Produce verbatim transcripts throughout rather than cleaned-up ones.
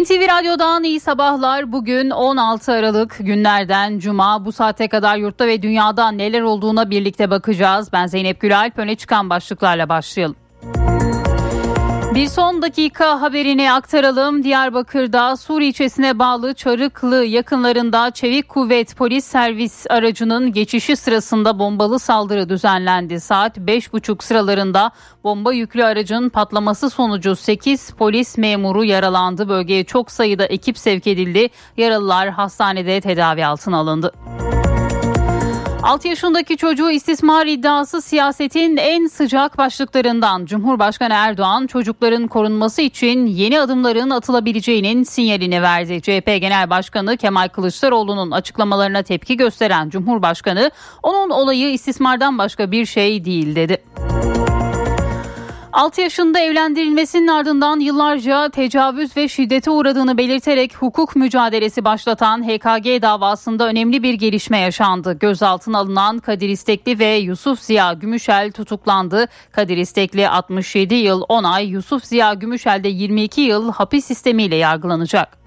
N T V Radyo'dan iyi sabahlar. Bugün on altı Aralık, günlerden cuma. Bu saate kadar yurtta ve dünyada neler olduğuna birlikte bakacağız. Ben Zeynep Gülalp, öne çıkan başlıklarla başlayalım. Bir son dakika haberini aktaralım. Diyarbakır'da Sur ilçesine bağlı Çarıklı yakınlarında Çevik Kuvvet Polis Servis aracının geçişi sırasında bombalı saldırı düzenlendi. Saat beş buçuk sıralarında bomba yüklü aracın patlaması sonucu sekiz polis memuru yaralandı. Bölgeye çok sayıda ekip sevk edildi. Yaralılar hastanede tedavi altına alındı. altı yaşındaki çocuğu istismar iddiası siyasetin en sıcak başlıklarından. Cumhurbaşkanı Erdoğan, çocukların korunması için yeni adımların atılabileceğinin sinyalini verdi. C H P Genel Başkanı Kemal Kılıçdaroğlu'nun açıklamalarına tepki gösteren Cumhurbaşkanı, onun olayı istismardan başka bir şey değil dedi. altı yaşında evlendirilmesinin ardından yıllarca tecavüz ve şiddete uğradığını belirterek hukuk mücadelesi başlatan H K G davasında önemli bir gelişme yaşandı. Gözaltına alınan Kadir İstekli ve Yusuf Ziya Gümüşel tutuklandı. Kadir İstekli altmış yedi yıl on ay, Yusuf Ziya Gümüşel de yirmi iki yıl hapis sistemiyle yargılanacak.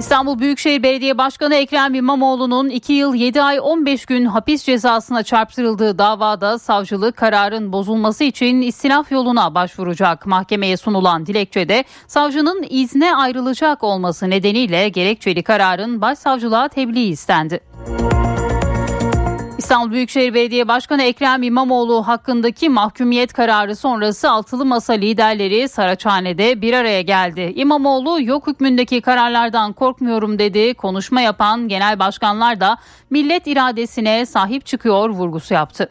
İstanbul Büyükşehir Belediye Başkanı Ekrem İmamoğlu'nun iki yıl yedi ay on beş gün hapis cezasına çarptırıldığı davada savcılık kararın bozulması için istinaf yoluna başvuracak. Mahkemeye sunulan dilekçede savcının izne ayrılacak olması nedeniyle gerekçeli kararın başsavcılığa tebliği istendi. İstanbul Büyükşehir Belediye Başkanı Ekrem İmamoğlu hakkındaki mahkumiyet kararı sonrası altılı masa liderleri Saraçhane'de bir araya geldi. İmamoğlu yok hükmündeki kararlardan korkmuyorum dedi. Konuşma yapan genel başkanlar da millet iradesine sahip çıkıyor vurgusu yaptı.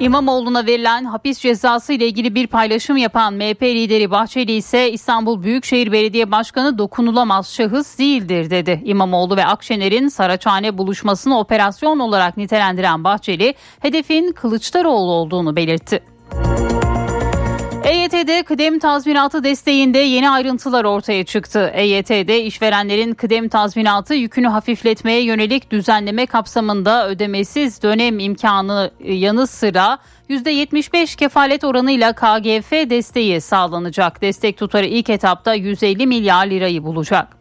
İmamoğlu'na verilen hapis cezası ile ilgili bir paylaşım yapan M H P lideri Bahçeli ise İstanbul Büyükşehir Belediye Başkanı dokunulamaz şahıs değildir dedi. İmamoğlu ve Akşener'in Saraçhane buluşmasını operasyon olarak nitelendiren Bahçeli, hedefin Kılıçdaroğlu olduğunu belirtti. E Y T'de kıdem tazminatı desteğinde yeni ayrıntılar ortaya çıktı. E Y T'de işverenlerin kıdem tazminatı yükünü hafifletmeye yönelik düzenleme kapsamında ödemesiz dönem imkanı yanı sıra yüzde yetmiş beş kefalet oranıyla K G F desteği sağlanacak. Destek tutarı ilk etapta yüz elli milyar lirayı bulacak.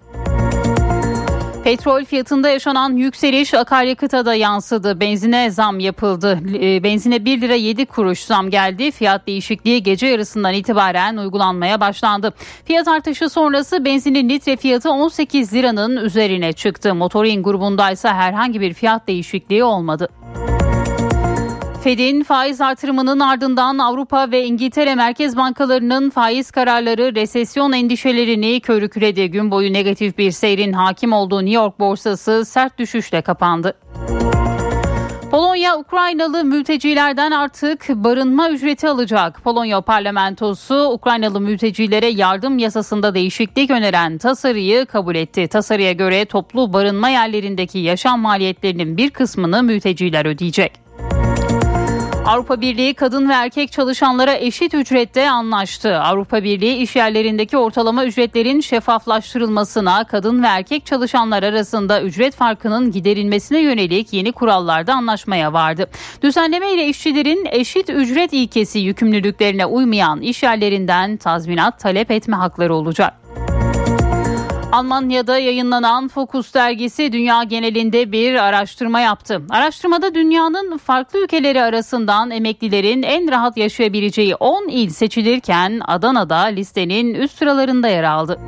Petrol fiyatında yaşanan yükseliş akaryakıta da yansıdı. Benzine zam yapıldı. Benzine bir lira yedi kuruş zam geldi. Fiyat değişikliği gece yarısından itibaren uygulanmaya başlandı. Fiyat artışı sonrası benzinin litre fiyatı on sekiz liranın üzerine çıktı. Motorin grubundaysa herhangi bir fiyat değişikliği olmadı. Fed'in faiz artırımının ardından Avrupa ve İngiltere merkez bankalarının faiz kararları resesyon endişelerini körükledi. Gün boyu negatif bir seyrin hakim olduğu New York borsası sert düşüşle kapandı. Polonya, Ukraynalı mültecilerden artık barınma ücreti alacak. Polonya parlamentosu Ukraynalı mültecilere yardım yasasında değişiklik öneren tasarıyı kabul etti. Tasarıya göre toplu barınma yerlerindeki yaşam maliyetlerinin bir kısmını mülteciler ödeyecek. Avrupa Birliği kadın ve erkek çalışanlara eşit ücrette anlaştı. Avrupa Birliği işyerlerindeki ortalama ücretlerin şeffaflaştırılmasına, kadın ve erkek çalışanlar arasında ücret farkının giderilmesine yönelik yeni kurallarda anlaşmaya vardı. Düzenleme ile işçilerin eşit ücret ilkesi yükümlülüklerine uymayan işyerlerinden tazminat talep etme hakları olacak. Almanya'da yayınlanan Focus dergisi dünya genelinde bir araştırma yaptı. Araştırmada dünyanın farklı ülkeleri arasından emeklilerin en rahat yaşayabileceği on il seçilirken Adana'da listenin üst sıralarında yer aldı.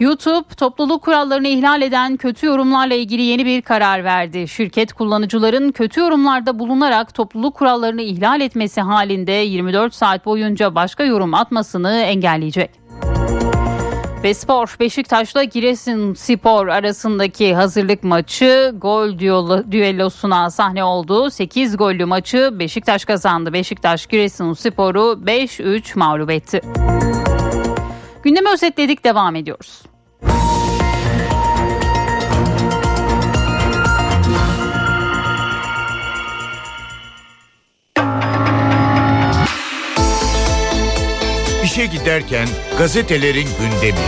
YouTube, topluluk kurallarını ihlal eden kötü yorumlarla ilgili yeni bir karar verdi. Şirket, kullanıcıların kötü yorumlarda bulunarak topluluk kurallarını ihlal etmesi halinde yirmi dört saat boyunca başka yorum atmasını engelleyecek. Ve spor, Beşiktaş'la Giresunspor arasındaki hazırlık maçı gol düellosuna sahne oldu. sekiz gollü maçı Beşiktaş kazandı. Beşiktaş Giresunspor'u beş üç mağlup etti. Gündemi özetledik, devam ediyoruz. İşe giderken gazetelerin gündemi.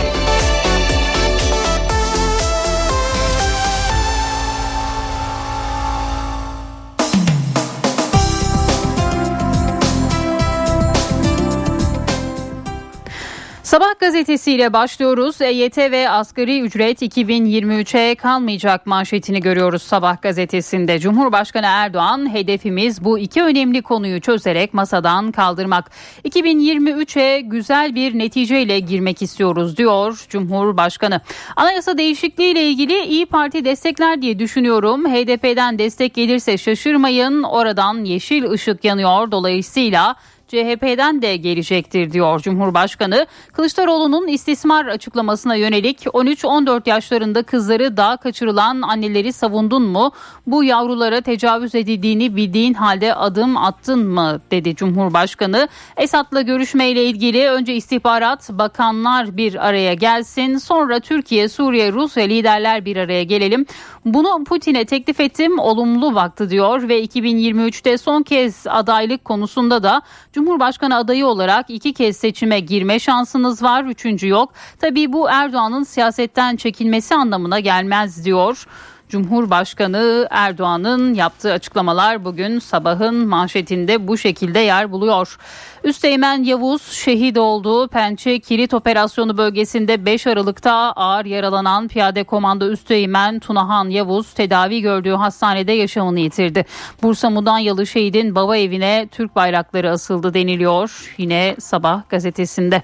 Sabah gazetesiyle başlıyoruz. E Y T ve asgari ücret iki bin yirmi üçe kalmayacak manşetini görüyoruz Sabah gazetesinde. Cumhurbaşkanı Erdoğan, hedefimiz bu iki önemli konuyu çözerek masadan kaldırmak. iki bin yirmi üçe güzel bir neticeyle girmek istiyoruz diyor Cumhurbaşkanı. Anayasa değişikliğiyle ilgili İYİ Parti destekler diye düşünüyorum. H D P'den destek gelirse şaşırmayın. Oradan yeşil ışık yanıyor. Dolayısıyla C H P'den de gelecektir diyor Cumhurbaşkanı. Kılıçdaroğlu'nun istismar açıklamasına yönelik on üç on dört yaşlarında kızları dağa kaçırılan anneleri savundun mu? Bu yavrulara tecavüz edildiğini bildiğin halde adım attın mı? Dedi Cumhurbaşkanı. Esad'la görüşmeyle ilgili önce istihbarat, bakanlar bir araya gelsin. Sonra Türkiye, Suriye, Rusya liderler bir araya gelelim. Bunu Putin'e teklif ettim, olumlu baktı diyor ve iki bin yirmi üçte son kez adaylık konusunda da Cumhurbaşkanı adayı olarak iki kez seçime girme şansınız var, üçüncü yok. Tabii bu Erdoğan'ın siyasetten çekilmesi anlamına gelmez diyor. Cumhurbaşkanı Erdoğan'ın yaptığı açıklamalar bugün Sabah'ın manşetinde bu şekilde yer buluyor. Üsteğmen Yavuz şehit oldu. Pençe Kilit Operasyonu bölgesinde beş Aralık'ta ağır yaralanan piyade komando Üsteğmen Tunahan Yavuz tedavi gördüğü hastanede yaşamını yitirdi. Bursa Mudanyalı şehidin baba evine Türk bayrakları asıldı deniliyor. Yine Sabah gazetesinde.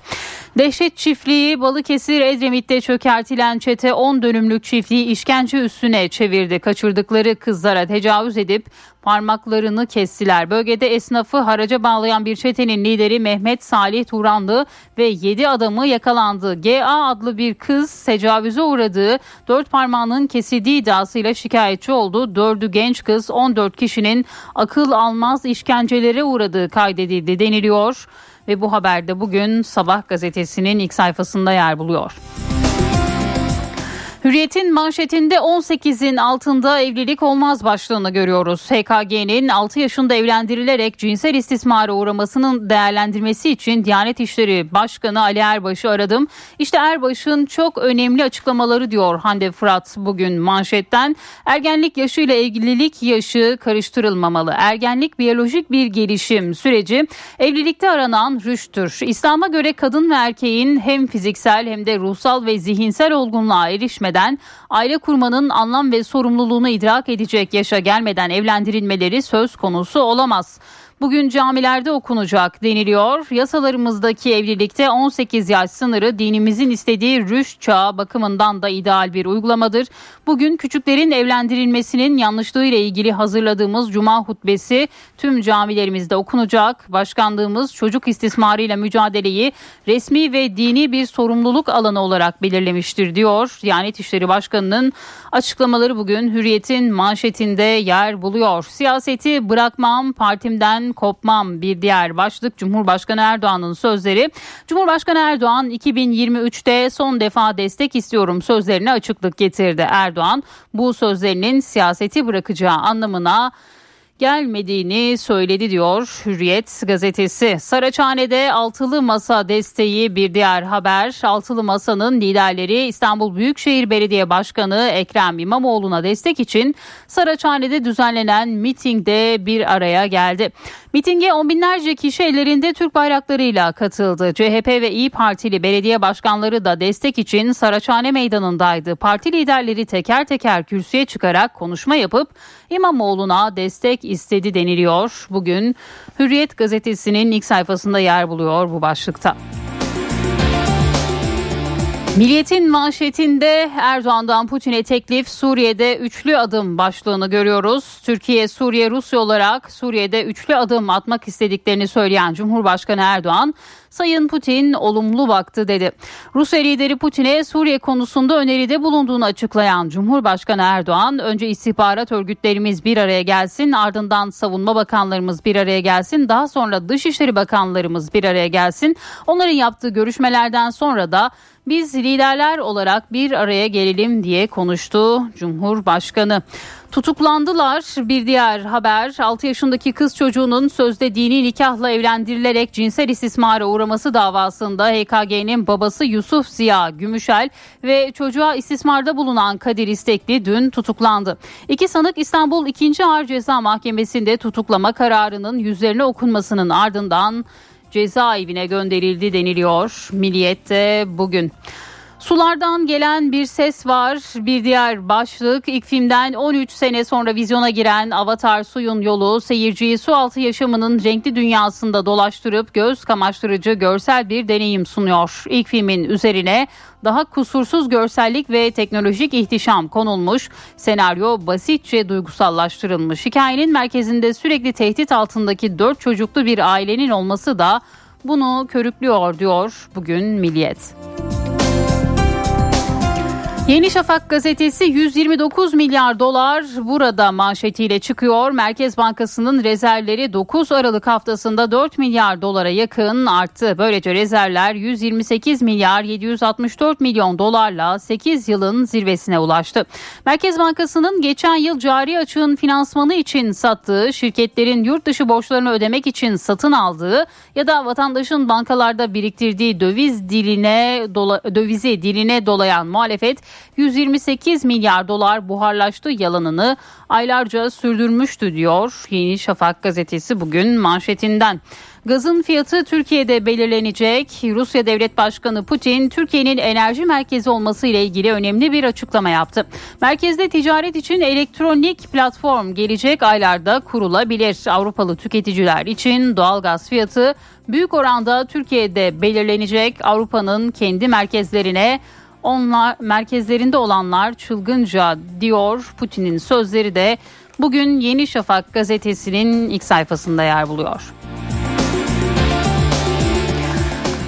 Dehşet çiftliği Balıkesir Edremit'te çökertilen çete on dönümlük çiftliği işkence üstüne çevirdi. Kaçırdıkları kızlara tecavüz edip parmaklarını kestiler. Bölgede esnafı haraca bağlayan bir çetenin lideri Mehmet Salih Turanlı ve yedi adamı yakalandı. G A adlı bir kız tecavüze uğradığı, dört parmağının kesildiği iddiasıyla şikayetçi oldu. dördü genç kız, on dört kişinin akıl almaz işkencelere uğradığı kaydedildi deniliyor. Ve bu haberde bugün Sabah gazetesinin ilk sayfasında yer buluyor. Hürriyet'in manşetinde on sekizin altında evlilik olmaz başlığını görüyoruz. H K G'nin altı yaşında evlendirilerek cinsel istismara uğramasının değerlendirmesi için Diyanet İşleri Başkanı Ali Erbaş'ı aradım. İşte Erbaş'ın çok önemli açıklamaları diyor Hande Fırat bugün manşetten. Ergenlik yaşıyla evlilik yaşı karıştırılmamalı. Ergenlik biyolojik bir gelişim süreci, evlilikte aranan rüştür. İslam'a göre kadın ve erkeğin hem fiziksel hem de ruhsal ve zihinsel olgunluğa erişmesi, aile kurmanın anlam ve sorumluluğunu idrak edecek yaşa gelmeden evlendirilmeleri söz konusu olamaz. Bugün camilerde okunacak deniliyor. Yasalarımızdaki evlilikte on sekiz yaş sınırı dinimizin istediği rüşt çağı bakımından da ideal bir uygulamadır. Bugün küçüklerin evlendirilmesinin yanlışlığıyla ilgili hazırladığımız cuma hutbesi tüm camilerimizde okunacak. Başkanlığımız çocuk istismarıyla mücadeleyi resmi ve dini bir sorumluluk alanı olarak belirlemiştir diyor. Diyanet İşleri Başkanı'nın açıklamaları bugün Hürriyet'in manşetinde yer buluyor. Siyaseti bırakmam, partimden kopmam bir diğer başlık Cumhurbaşkanı Erdoğan'ın sözleri. Cumhurbaşkanı Erdoğan iki bin yirmi üçte son defa destek istiyorum sözlerine açıklık getirdi. Erdoğan bu sözlerinin siyaseti bırakacağı anlamına gelmediğini söyledi diyor Hürriyet gazetesi. Saraçhane'de altılı masa desteği bir diğer haber. Altılı masanın liderleri İstanbul Büyükşehir Belediye Başkanı Ekrem İmamoğlu'na destek için Saraçhane'de düzenlenen mitingde bir araya geldi. Mitinge on binlerce kişi ellerinde Türk bayraklarıyla katıldı. C H P ve İYİ Partili belediye başkanları da destek için Saraçhane meydanındaydı. Parti liderleri teker teker kürsüye çıkarak konuşma yapıp İmamoğlu'na destek istedi deniliyor. Bugün Hürriyet gazetesinin ilk sayfasında yer buluyor bu başlıkta. Milliyet'in manşetinde Erdoğan'dan Putin'e teklif, Suriye'de üçlü adım başlığını görüyoruz. Türkiye, Suriye, Rusya olarak Suriye'de üçlü adım atmak istediklerini söyleyen Cumhurbaşkanı Erdoğan, Sayın Putin olumlu baktı dedi. Rusya lideri Putin'e Suriye konusunda öneride bulunduğunu açıklayan Cumhurbaşkanı Erdoğan, önce istihbarat örgütlerimiz bir araya gelsin, ardından savunma bakanlarımız bir araya gelsin, daha sonra dışişleri bakanlarımız bir araya gelsin. Onların yaptığı görüşmelerden sonra da biz liderler olarak bir araya gelelim diye konuştu Cumhurbaşkanı. Tutuklandılar bir diğer haber. altı yaşındaki kız çocuğunun sözde dini nikahla evlendirilerek cinsel istismara uğraması davasında H K G'nin babası Yusuf Ziya Gümüşel ve çocuğa istismarda bulunan Kadir İstekli dün tutuklandı. İki sanık İstanbul ikinci Ağır Ceza Mahkemesi'nde tutuklama kararının yüzlerine okunmasının ardından cezaevine gönderildi deniliyor Milliyet'te bugün. Sulardan gelen bir ses var. Bir diğer başlık, ilk filmden on üç sene sonra vizyona giren Avatar Suyun Yolu, seyirciyi sualtı yaşamının renkli dünyasında dolaştırıp göz kamaştırıcı görsel bir deneyim sunuyor. İlk filmin üzerine daha kusursuz görsellik ve teknolojik ihtişam konulmuş, senaryo basitçe duygusallaştırılmış. Hikayenin merkezinde sürekli tehdit altındaki dört çocuklu bir ailenin olması da bunu körüklüyor diyor bugün Milliyet. Yeni Şafak gazetesi yüz yirmi dokuz milyar dolar burada manşetiyle çıkıyor. Merkez Bankası'nın rezervleri dokuz Aralık haftasında dört milyar dolara yakın arttı. Böylece rezervler yüz yirmi sekiz milyar yedi yüz altmış dört milyon dolarla sekiz yılın zirvesine ulaştı. Merkez Bankası'nın geçen yıl cari açığın finansmanı için sattığı, şirketlerin yurt dışı borçlarını ödemek için satın aldığı ya da vatandaşın bankalarda biriktirdiği döviz diline dola, dövizi diline dolayan muhalefet yüz yirmi sekiz milyar dolar buharlaştı yalanını aylarca sürdürmüştü diyor Yeni Şafak gazetesi bugün manşetinden. Gazın fiyatı Türkiye'de belirlenecek. Rusya Devlet Başkanı Putin, Türkiye'nin enerji merkezi olması ile ilgili önemli bir açıklama yaptı. Merkezde ticaret için elektronik platform gelecek aylarda kurulabilir. Avrupalı tüketiciler için doğalgaz fiyatı büyük oranda Türkiye'de belirlenecek. Avrupa'nın kendi merkezlerine Onlar merkezlerinde olanlar çılgınca diyor Putin'in sözleri de bugün Yeni Şafak gazetesinin ilk sayfasında yer buluyor.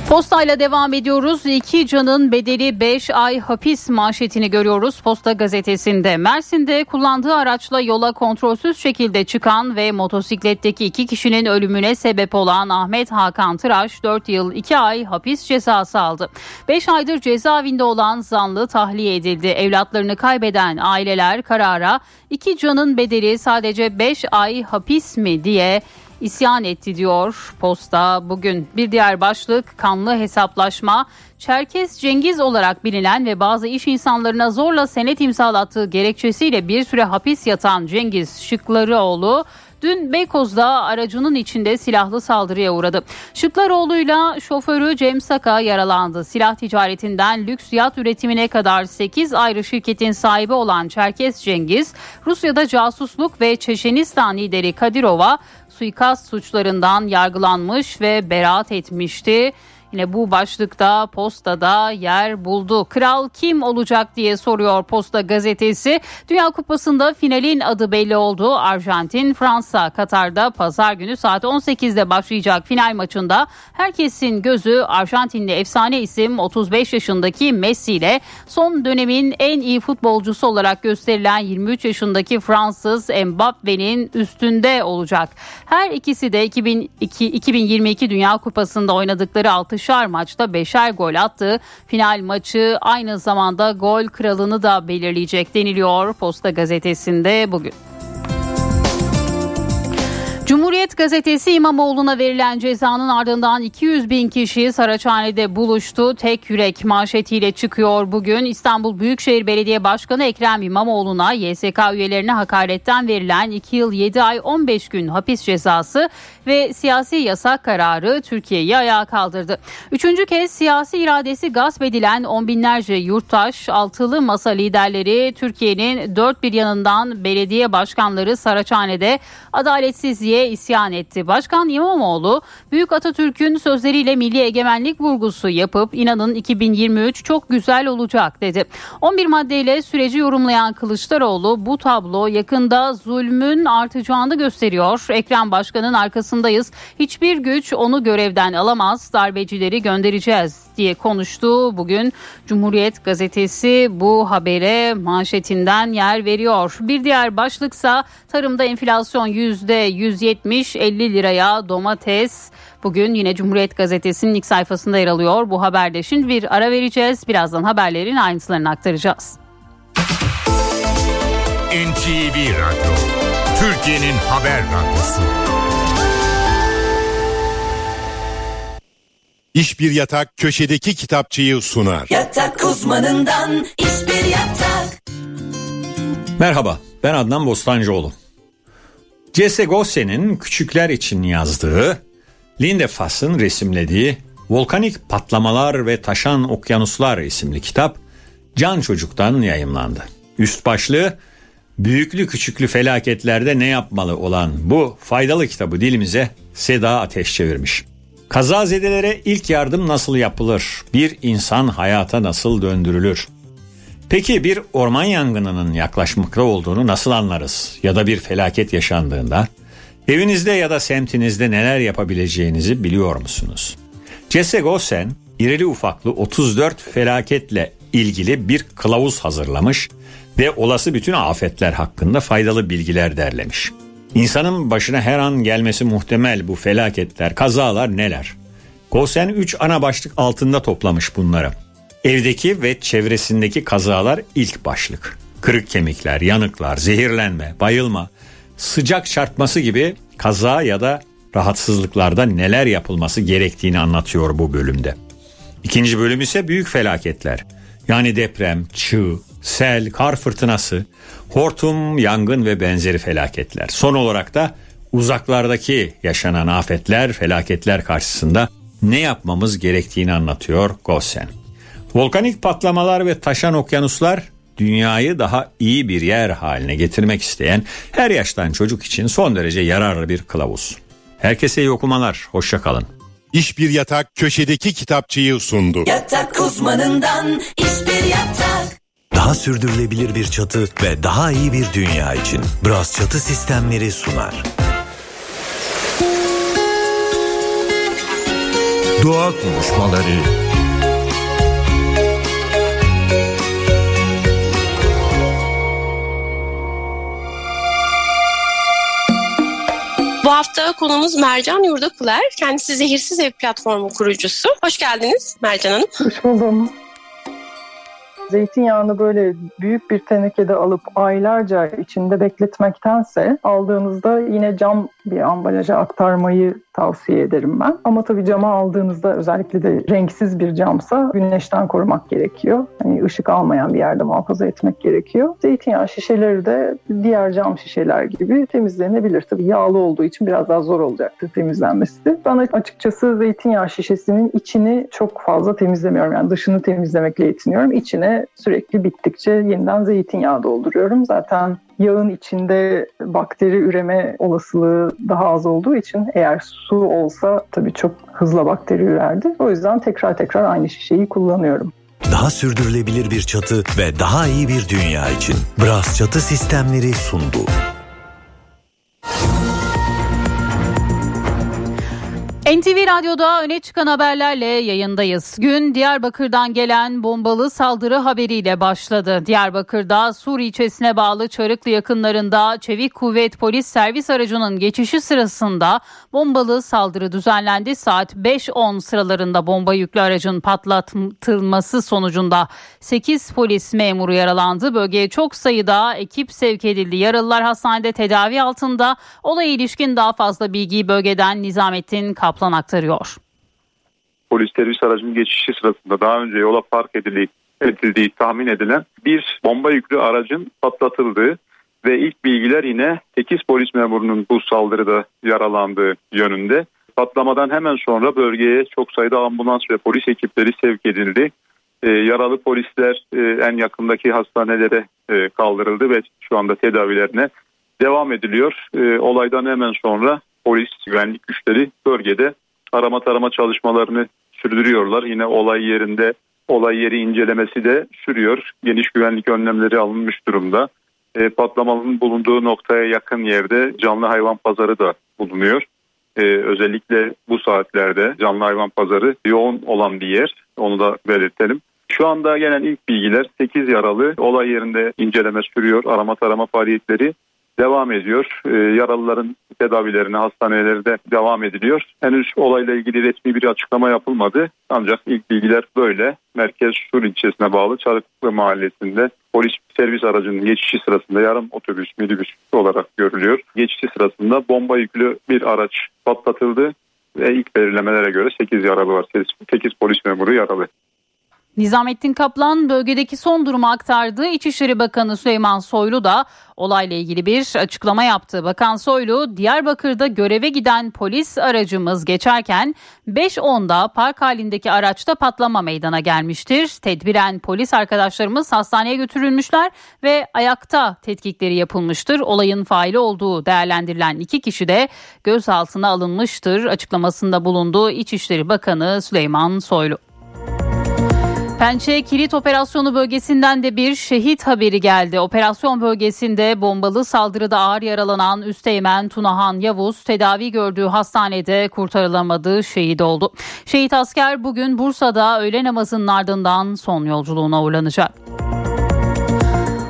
Postayla devam ediyoruz. İki canın bedeli beş ay hapis manşetini görüyoruz Posta gazetesinde. Mersin'de kullandığı araçla yola kontrolsüz şekilde çıkan ve motosikletteki iki kişinin ölümüne sebep olan Ahmet Hakan Tıraş dört yıl iki ay hapis cezası aldı. beş aydır cezaevinde olan zanlı tahliye edildi. Evlatlarını kaybeden aileler karara iki canın bedeli sadece beş ay hapis mi diye İsyan etti diyor Posta bugün. Bir diğer başlık, kanlı hesaplaşma. Çerkes Cengiz olarak bilinen ve bazı iş insanlarına zorla senet imzalattığı gerekçesiyle bir süre hapis yatan Cengiz Şıklaroğlu dün Beykoz'da aracının içinde silahlı saldırıya uğradı. Şıklaroğlu'yla şoförü Cem Saka yaralandı. Silah ticaretinden lüks yat üretimine kadar sekiz ayrı şirketin sahibi olan Çerkes Cengiz, Rusya'da casusluk ve Çeşenistan lideri Kadirov'a suikast suçlarından yargılanmış ve beraat etmişti. Yine bu başlıkta Posta'da yer buldu. Kral kim olacak diye soruyor Posta gazetesi. Dünya Kupası'nda finalin adı belli oldu. Arjantin, Fransa, Katar'da pazar günü saat on sekizde başlayacak final maçında herkesin gözü Arjantinli efsane isim otuz beş yaşındaki Messi ile son dönemin en iyi futbolcusu olarak gösterilen yirmi üç yaşındaki Fransız Mbappe'nin üstünde olacak. Her ikisi de iki bin yirmi iki Dünya Kupası'nda oynadıkları altı şar maçta beşer gol attı. Final maçı aynı zamanda gol kralını da belirleyecek deniliyor Posta gazetesinde bugün. Cumhuriyet gazetesi İmamoğlu'na verilen cezanın ardından iki yüz bin kişi Saraçhane'de buluştu. Tek yürek manşetiyle çıkıyor bugün. İstanbul Büyükşehir Belediye Başkanı Ekrem İmamoğlu'na Y S K üyelerine hakaretten verilen iki yıl yedi ay on beş gün hapis cezası ve siyasi yasak kararı Türkiye'yi ayağa kaldırdı. Üçüncü kez siyasi iradesi gasp edilen on binlerce yurttaş, altılı masa liderleri Türkiye'nin dört bir yanından belediye başkanları Saraçhane'de adaletsizliğe isyan etti. Başkan İmamoğlu, Büyük Atatürk'ün sözleriyle milli egemenlik vurgusu yapıp inanın iki bin yirmi üç çok güzel olacak dedi. on bir maddeyle süreci yorumlayan Kılıçdaroğlu, bu tablo yakında zulmün artacağını gösteriyor. Ekrem Başkan'ın arkasındayız. Hiçbir güç onu görevden alamaz. Darbecileri göndereceğiz diye konuştu. Bugün Cumhuriyet gazetesi bu habere manşetinden yer veriyor. Bir diğer başlıksa tarımda enflasyon yüzde yüz yetmiş elli liraya domates. Bugün yine Cumhuriyet gazetesinin ilk sayfasında yer alıyor bu haberde. Şimdi bir ara vereceğiz. Birazdan haberlerin ayrıntılarını aktaracağız. N T V Radyo, Türkiye'nin haber radyosu. İş bir yatak köşedeki kitapçıyı sunar. Yatak uzmanından iş bir yatak. Merhaba, ben Adnan Bostancıoğlu. Jesse Gosen'in küçükler için yazdığı Lindefas'ın resimlediği Volkanik Patlamalar ve Taşan Okyanuslar isimli kitap Can Çocuk'tan yayımlandı. Üst başlığı büyüklü küçüklü felaketlerde ne yapmalı olan bu faydalı kitabı dilimize Seda Ateş çevirmiş. Kazazedelere ilk yardım nasıl yapılır? Bir insan hayata nasıl döndürülür? Peki bir orman yangınının yaklaşmakta olduğunu nasıl anlarız? Ya da bir felaket yaşandığında evinizde ya da semtinizde neler yapabileceğinizi biliyor musunuz? Jesse Gosen irili ufaklı otuz dört felaketle ilgili bir kılavuz hazırlamış ve olası bütün afetler hakkında faydalı bilgiler derlemiş. İnsanın başına her an gelmesi muhtemel bu felaketler, kazalar neler? Gosen üç ana başlık altında toplamış bunları. Evdeki ve çevresindeki kazalar ilk başlık. Kırık kemikler, yanıklar, zehirlenme, bayılma, sıcak çarpması gibi kaza ya da rahatsızlıklarda neler yapılması gerektiğini anlatıyor bu bölümde. İkinci bölüm ise büyük felaketler. Yani deprem, çığ, sel, kar fırtınası, hortum, yangın ve benzeri felaketler. Son olarak da uzaklardaki yaşanan afetler, felaketler karşısında ne yapmamız gerektiğini anlatıyor Gosen. Volkanik patlamalar ve taşan okyanuslar dünyayı daha iyi bir yer haline getirmek isteyen her yaştan çocuk için son derece yararlı bir kılavuz. Herkese iyi okumalar, hoşça kalın. İş Bir Yatak köşedeki kitapçıyı sundu. Yatak uzmanından İş Bir Yatak. Daha sürdürülebilir bir çatı ve daha iyi bir dünya için Bras Çatı Sistemleri sunar. Doğa konuşmaları. Bu hafta konuğumuz Mercan Yurdakuler. Kendisi Zehirsiz Ev Platformu kurucusu. Hoş geldiniz Mercan Hanım. Hoş buldum. Zeytinyağını böyle büyük bir tenekede alıp aylarca içinde bekletmektense aldığınızda yine cam bir ambalaja aktarmayı tavsiye ederim ben. Ama tabii cama aldığınızda özellikle de renksiz bir camsa güneşten korumak gerekiyor. Hani ışık almayan bir yerde muhafaza etmek gerekiyor. Zeytinyağı şişeleri de diğer cam şişeler gibi temizlenebilir. Tabii yağlı olduğu için biraz daha zor olacaktır temizlenmesi de. Ben açıkçası zeytinyağı şişesinin içini çok fazla temizlemiyorum. Yani dışını temizlemekle yetiniyorum. İçine sürekli bittikçe yeniden zeytinyağı dolduruyorum. Zaten yağın içinde bakteri üreme olasılığı daha az olduğu için eğer su olsa tabii çok hızla bakteri ürerdi. O yüzden tekrar tekrar aynı şişeyi kullanıyorum. Daha sürdürülebilir bir çatı ve daha iyi bir dünya için Bras Çatı Sistemleri sundu. N T V Radyo'da öne çıkan haberlerle yayındayız. Gün Diyarbakır'dan gelen bombalı saldırı haberiyle başladı. Diyarbakır'da Sur ilçesine bağlı Çarıklı yakınlarında Çevik Kuvvet Polis Servis aracının geçişi sırasında bombalı saldırı düzenlendi. Saat beş on sıralarında bomba yüklü aracın patlatılması sonucunda sekiz polis memuru yaralandı. Bölgeye çok sayıda ekip sevk edildi. Yaralılar hastanede tedavi altında. Olaya ilişkin daha fazla bilgiyi bölgeden Nizamettin Kaplan aktarıyor. Polis servis aracının geçişi sırasında daha önce yola park edildiği, edildiği tahmin edilen bir bomba yüklü aracın patlatıldığı ve ilk bilgiler yine sekiz polis memurunun bu saldırıda yaralandığı yönünde. Patlamadan hemen sonra bölgeye çok sayıda ambulans ve polis ekipleri sevk edildi. Ee, yaralı polisler e, en yakındaki hastanelere e, kaldırıldı ve şu anda tedavilerine devam ediliyor. E, olaydan hemen sonra polis, güvenlik güçleri bölgede arama tarama çalışmalarını sürdürüyorlar. Yine olay yerinde olay yeri incelemesi de sürüyor. Geniş güvenlik önlemleri alınmış durumda. E, patlamanın bulunduğu noktaya yakın yerde canlı hayvan pazarı da bulunuyor. E, özellikle bu saatlerde canlı hayvan pazarı yoğun olan bir yer. Onu da belirtelim. Şu anda gelen ilk bilgiler sekiz yaralı. Olay yerinde inceleme sürüyor. Arama tarama faaliyetleri devam ediyor. E, yaralıların tedavilerine hastanelerde devam ediliyor. Henüz olayla ilgili resmi bir açıklama yapılmadı. Ancak ilk bilgiler böyle. Merkez Sur ilçesine bağlı Çarıklı mahallesinde polis servis aracının geçişi sırasında yarım otobüs minibüs olarak görülüyor. Geçişi sırasında bomba yüklü bir araç patlatıldı ve ilk belirlemelere göre sekiz yaralı var. sekiz polis memuru yaralı. Nizamettin Kaplan bölgedeki son durumu aktardığı İçişleri Bakanı Süleyman Soylu da olayla ilgili bir açıklama yaptı. Bakan Soylu, Diyarbakır'da göreve giden polis aracımız geçerken beş onda park halindeki araçta patlama meydana gelmiştir. Tedbiren polis arkadaşlarımız hastaneye götürülmüşler ve ayakta tetkikleri yapılmıştır. Olayın faili olduğu değerlendirilen iki kişi de gözaltına alınmıştır açıklamasında bulundu İçişleri Bakanı Süleyman Soylu. Pençe Kilit Operasyonu bölgesinden de bir şehit haberi geldi. Operasyon bölgesinde bombalı saldırıda ağır yaralanan Üsteğmen Tunahan Yavuz tedavi gördüğü hastanede kurtarılamadığı şehit oldu. Şehit asker bugün Bursa'da öğle namazının ardından son yolculuğuna uğurlanacak.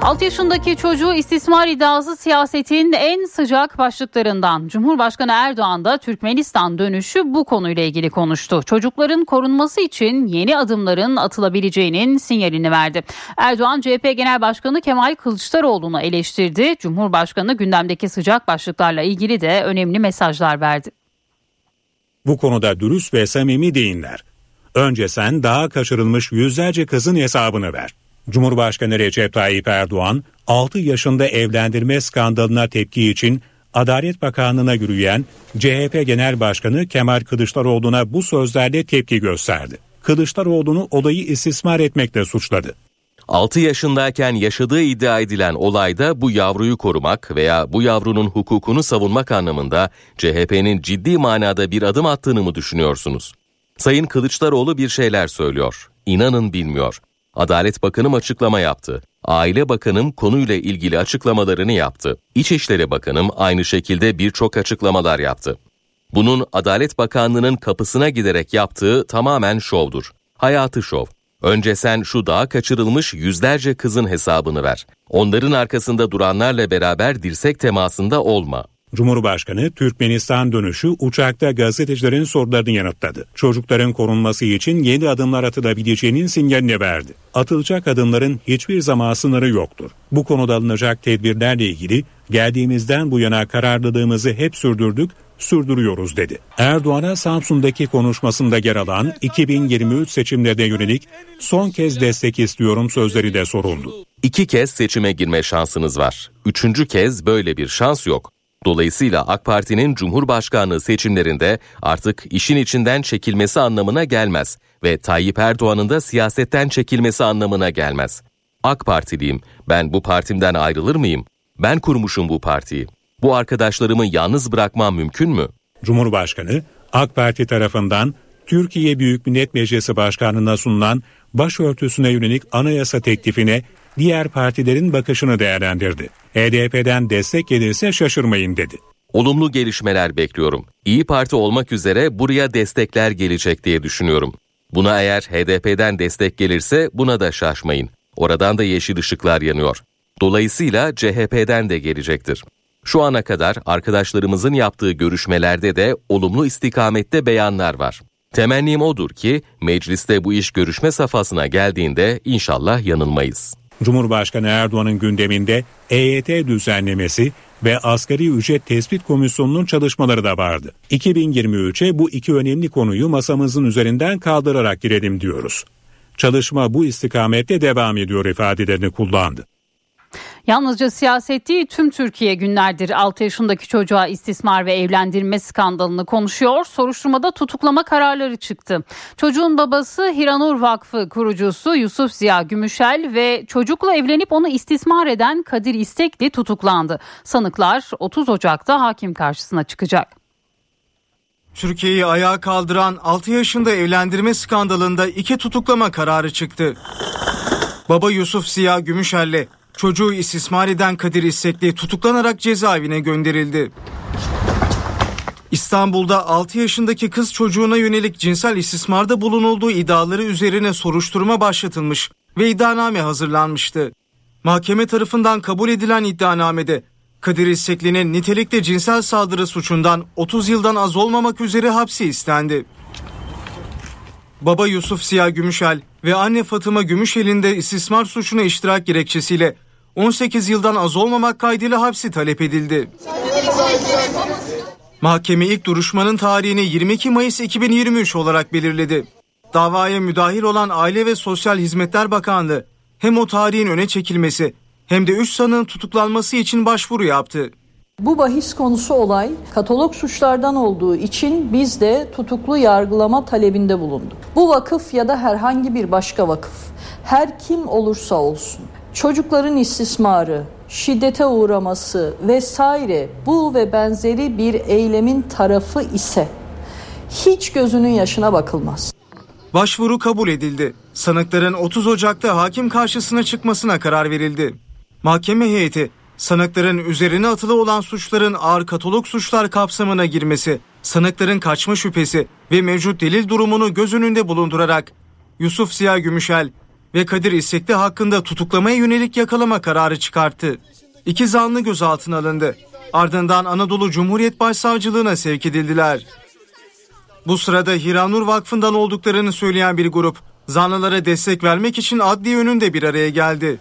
altı yaşındaki çocuğu istismar iddiası siyasetin en sıcak başlıklarından. Cumhurbaşkanı Erdoğan da Türkmenistan dönüşü bu konuyla ilgili konuştu. Çocukların korunması için yeni adımların atılabileceğinin sinyalini verdi. Erdoğan, C H P Genel Başkanı Kemal Kılıçdaroğlu'nu eleştirdi. Cumhurbaşkanı gündemdeki sıcak başlıklarla ilgili de önemli mesajlar verdi. Bu konuda dürüst ve samimi değiller. Önce sen daha kaçırılmış yüzlerce kızın hesabını ver. Cumhurbaşkanı Recep Tayyip Erdoğan, altı yaşında evlendirme skandalına tepki için Adalet Bakanlığı'na yürüyen C H P Genel Başkanı Kemal Kılıçdaroğlu'na bu sözlerle tepki gösterdi. Kılıçdaroğlu'nu olayı istismar etmekle suçladı. altı yaşındayken yaşadığı iddia edilen olayda bu yavruyu korumak veya bu yavrunun hukukunu savunmak anlamında C H P'nin ciddi manada bir adım attığını mı düşünüyorsunuz? Sayın Kılıçdaroğlu bir şeyler söylüyor. İnanın bilmiyor. Adalet Bakanım açıklama yaptı. Aile Bakanım konuyla ilgili açıklamalarını yaptı. İçişleri Bakanım aynı şekilde birçok açıklamalar yaptı. Bunun Adalet Bakanlığı'nın kapısına giderek yaptığı tamamen şovdur. Hayatı şov. Önce sen şu dağa kaçırılmış yüzlerce kızın hesabını ver. Onların arkasında duranlarla beraber dirsek temasında olma. Cumhurbaşkanı Türkmenistan dönüşü uçakta gazetecilerin sorularını yanıtladı. Çocukların korunması için yeni adımlar atılabileceğinin sinyalini verdi. Atılacak adımların hiçbir zaman sınırı yoktur. Bu konuda alınacak tedbirlerle ilgili geldiğimizden bu yana kararlılığımızı hep sürdürdük, sürdürüyoruz dedi. Erdoğan'a Samsun'daki konuşmasında yer alan iki bin yirmi üç seçimlerine yönelik son kez destek istiyorum sözleri de soruldu. İki kez seçime girme şansınız var. Üçüncü kez böyle bir şans yok. Dolayısıyla AK Parti'nin Cumhurbaşkanlığı seçimlerinde artık işin içinden çekilmesi anlamına gelmez ve Tayyip Erdoğan'ın da siyasetten çekilmesi anlamına gelmez. AK Partiliyim, ben bu partimden ayrılır mıyım? Ben kurmuşum bu partiyi. Bu arkadaşlarımı yalnız bırakmam mümkün mü? Cumhurbaşkanı, AK Parti tarafından Türkiye Büyük Millet Meclisi Başkanlığı'na sunulan başörtüsüne yönelik anayasa teklifine diğer partilerin bakışını değerlendirdi. H D P'den destek gelirse şaşırmayın dedi. Olumlu gelişmeler bekliyorum. İyi Parti olmak üzere buraya destekler gelecek diye düşünüyorum. Buna eğer H D P'den destek gelirse buna da şaşmayın. Oradan da yeşil ışıklar yanıyor. Dolayısıyla C H P'den de gelecektir. Şu ana kadar arkadaşlarımızın yaptığı görüşmelerde de olumlu istikamette beyanlar var. Temennim odur ki mecliste bu iş görüşme safhasına geldiğinde inşallah yanılmayız. Cumhurbaşkanı Erdoğan'ın gündeminde E Y T düzenlemesi ve Asgari Ücret Tespit Komisyonu'nun çalışmaları da vardı. iki bin yirmi üçe bu iki önemli konuyu masamızın üzerinden kaldırarak girelim diyoruz. Çalışma bu istikamette devam ediyor ifadelerini kullandı. Yalnızca siyaset değil, tüm Türkiye günlerdir altı yaşındaki çocuğa istismar ve evlendirme skandalını konuşuyor. Soruşturmada tutuklama kararları çıktı. Çocuğun babası Hiranur Vakfı kurucusu Yusuf Ziya Gümüşel ve çocukla evlenip onu istismar eden Kadir İstekli tutuklandı. Sanıklar otuz Ocak'ta hakim karşısına çıkacak. Türkiye'yi ayağa kaldıran altı yaşında evlendirme skandalında iki tutuklama kararı çıktı. Baba Yusuf Ziya Gümüşel'le çocuğu istismar eden Kadir İstekli tutuklanarak cezaevine gönderildi. İstanbul'da altı yaşındaki kız çocuğuna yönelik cinsel istismarda bulunulduğu iddiaları üzerine soruşturma başlatılmış ve iddianame hazırlanmıştı. Mahkeme tarafından kabul edilen iddianamede Kadir İstekli'nin nitelikte cinsel saldırı suçundan otuz yıldan az olmamak üzere hapsi istendi. Baba Yusuf Ziya Gümüşel ve anne Fatıma Gümüşel'in de istismar suçuna iştirak gerekçesiyle on sekiz yıldan az olmamak kaydıyla hapsi talep edildi. Mahkeme ilk duruşmanın tarihini yirmi iki Mayıs iki bin yirmi üç olarak belirledi. davaya müdahil olan Aile ve Sosyal Hizmetler Bakanlığı hem o tarihin öne çekilmesi hem de üç sanığın tutuklanması için başvuru yaptı. Bu bahis konusu olay katalog suçlardan olduğu için biz de tutuklu yargılama talebinde bulunduk. Bu vakıf ya da herhangi bir başka vakıf, her kim olursa olsun, çocukların istismarı, şiddete uğraması vesaire bu ve benzeri bir eylemin tarafı ise hiç gözünün yaşına bakılmaz. Başvuru kabul edildi. Sanıkların otuz Ocak'ta hakim karşısına çıkmasına karar verildi. Mahkeme heyeti sanıkların üzerine atılı olan suçların ağır katalog suçlar kapsamına girmesi, sanıkların kaçma şüphesi ve mevcut delil durumunu göz önünde bulundurarak Yusuf Ziya Gümüşel ve Kadir İstekli hakkında tutuklamaya yönelik yakalama kararı çıkarttı. İki zanlı gözaltına alındı. Ardından Anadolu Cumhuriyet Başsavcılığına sevk edildiler. Bu sırada Hiranur Vakfı'ndan olduklarını söyleyen bir grup zanlılara destek vermek için adliye önünde bir araya geldi.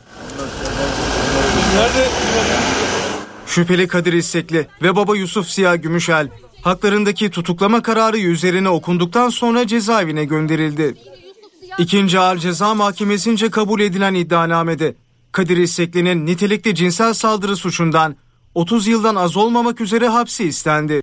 Şüpheli Kadir İstekli ve baba Yusuf Ziya Gümüşel haklarındaki tutuklama kararı üzerine okunduktan sonra cezaevine gönderildi. İkinci Ağır Ceza Mahkemesi'nce kabul edilen iddianamede Kadir İstekli'nin nitelikli cinsel saldırı suçundan otuz yıldan az olmamak üzere hapsi istendi.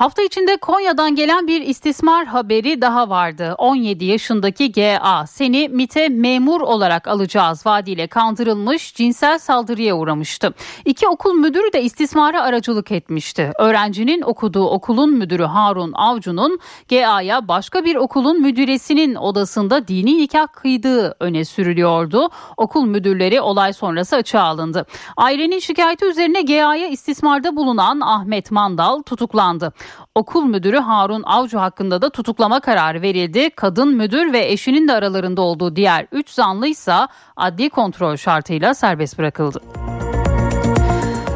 Hafta içinde Konya'dan gelen bir istismar haberi daha vardı. on yedi yaşındaki G A seni MİT'e memur olarak alacağız vaadiyle kandırılmış, cinsel saldırıya uğramıştı. İki okul müdürü de istismara aracılık etmişti. Öğrencinin okuduğu okulun müdürü Harun Avcu'nun G A'ya başka bir okulun müdüresinin odasında dini nikah kıydığı öne sürülüyordu. Okul müdürleri olay sonrası açığa alındı. Ailenin şikayeti üzerine G A'ya istismarda bulunan Ahmet Mandal tutuklandı. Okul müdürü Harun Avcu hakkında da tutuklama kararı verildi. Kadın müdür ve eşinin de aralarında olduğu diğer üç zanlıysa adli kontrol şartıyla serbest bırakıldı.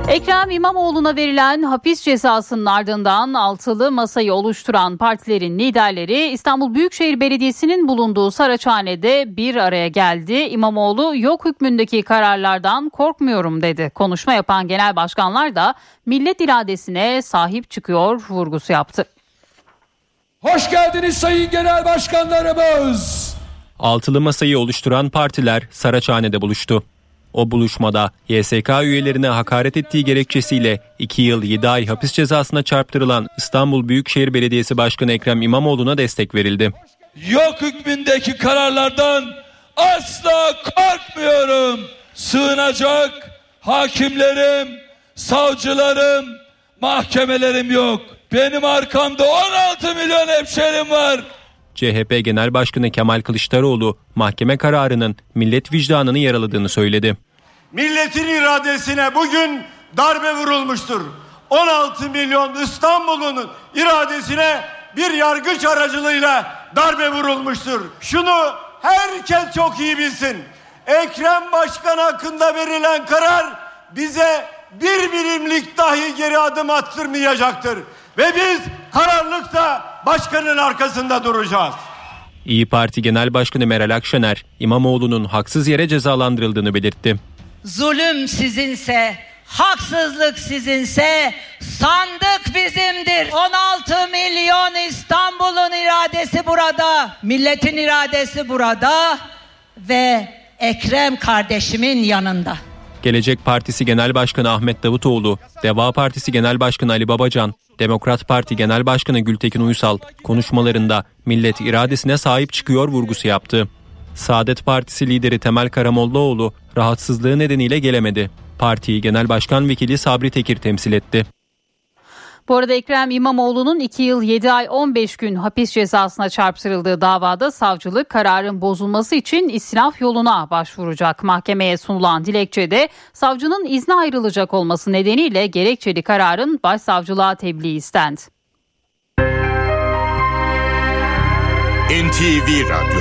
Ekrem İmamoğlu'na verilen hapis cezasının ardından altılı masayı oluşturan partilerin liderleri İstanbul Büyükşehir Belediyesi'nin bulunduğu Saraçhane'de bir araya geldi. İmamoğlu yok hükmündeki kararlardan korkmuyorum dedi. Konuşma yapan genel başkanlar da millet iradesine sahip çıkıyor vurgusu yaptı. Hoş geldiniz sayın genel başkanlarımız. Altılı masayı oluşturan partiler Saraçhane'de buluştu. O buluşmada Y S K üyelerine hakaret ettiği gerekçesiyle iki yıl yedi ay hapis cezasına çarptırılan İstanbul Büyükşehir Belediyesi Başkanı Ekrem İmamoğlu'na destek verildi. Yok hükmündeki kararlardan asla korkmuyorum. Sığınacak hakimlerim, savcılarım, mahkemelerim yok. Benim arkamda on altı milyon hemşerim var. C H P Genel Başkanı Kemal Kılıçdaroğlu mahkeme kararının millet vicdanını yaraladığını söyledi. Milletin iradesine bugün darbe vurulmuştur. on altı milyon İstanbul'un iradesine bir yargıç aracılığıyla darbe vurulmuştur. Şunu herkes çok iyi bilsin. Ekrem Başkan hakkında verilen karar bize bir birimlik dahi geri adım attırmayacaktır. Ve biz kararlılıkla başkanın arkasında duracağız. İYİ Parti Genel Başkanı Meral Akşener, İmamoğlu'nun haksız yere cezalandırıldığını belirtti. Zulüm sizinse, haksızlık sizinse sandık bizimdir. on altı milyon İstanbul'un iradesi burada, milletin iradesi burada ve Ekrem kardeşimin yanında. Gelecek Partisi Genel Başkanı Ahmet Davutoğlu, Deva Partisi Genel Başkanı Ali Babacan, Demokrat Parti Genel Başkanı Gültekin Uysal konuşmalarında millet iradesine sahip çıkıyor vurgusu yaptı. Saadet Partisi lideri Temel Karamollaoğlu rahatsızlığı nedeniyle gelemedi. Partiyi Genel Başkan Vekili Sabri Tekir temsil etti. Bu arada Ekrem İmamoğlu'nun iki yıl yedi ay on beş gün hapis cezasına çarptırıldığı davada savcılık kararın bozulması için istinaf yoluna başvuracak. Mahkemeye sunulan dilekçede savcının izne ayrılacak olması nedeniyle gerekçeli kararın başsavcılığa tebliği istendi. N T V Radyo.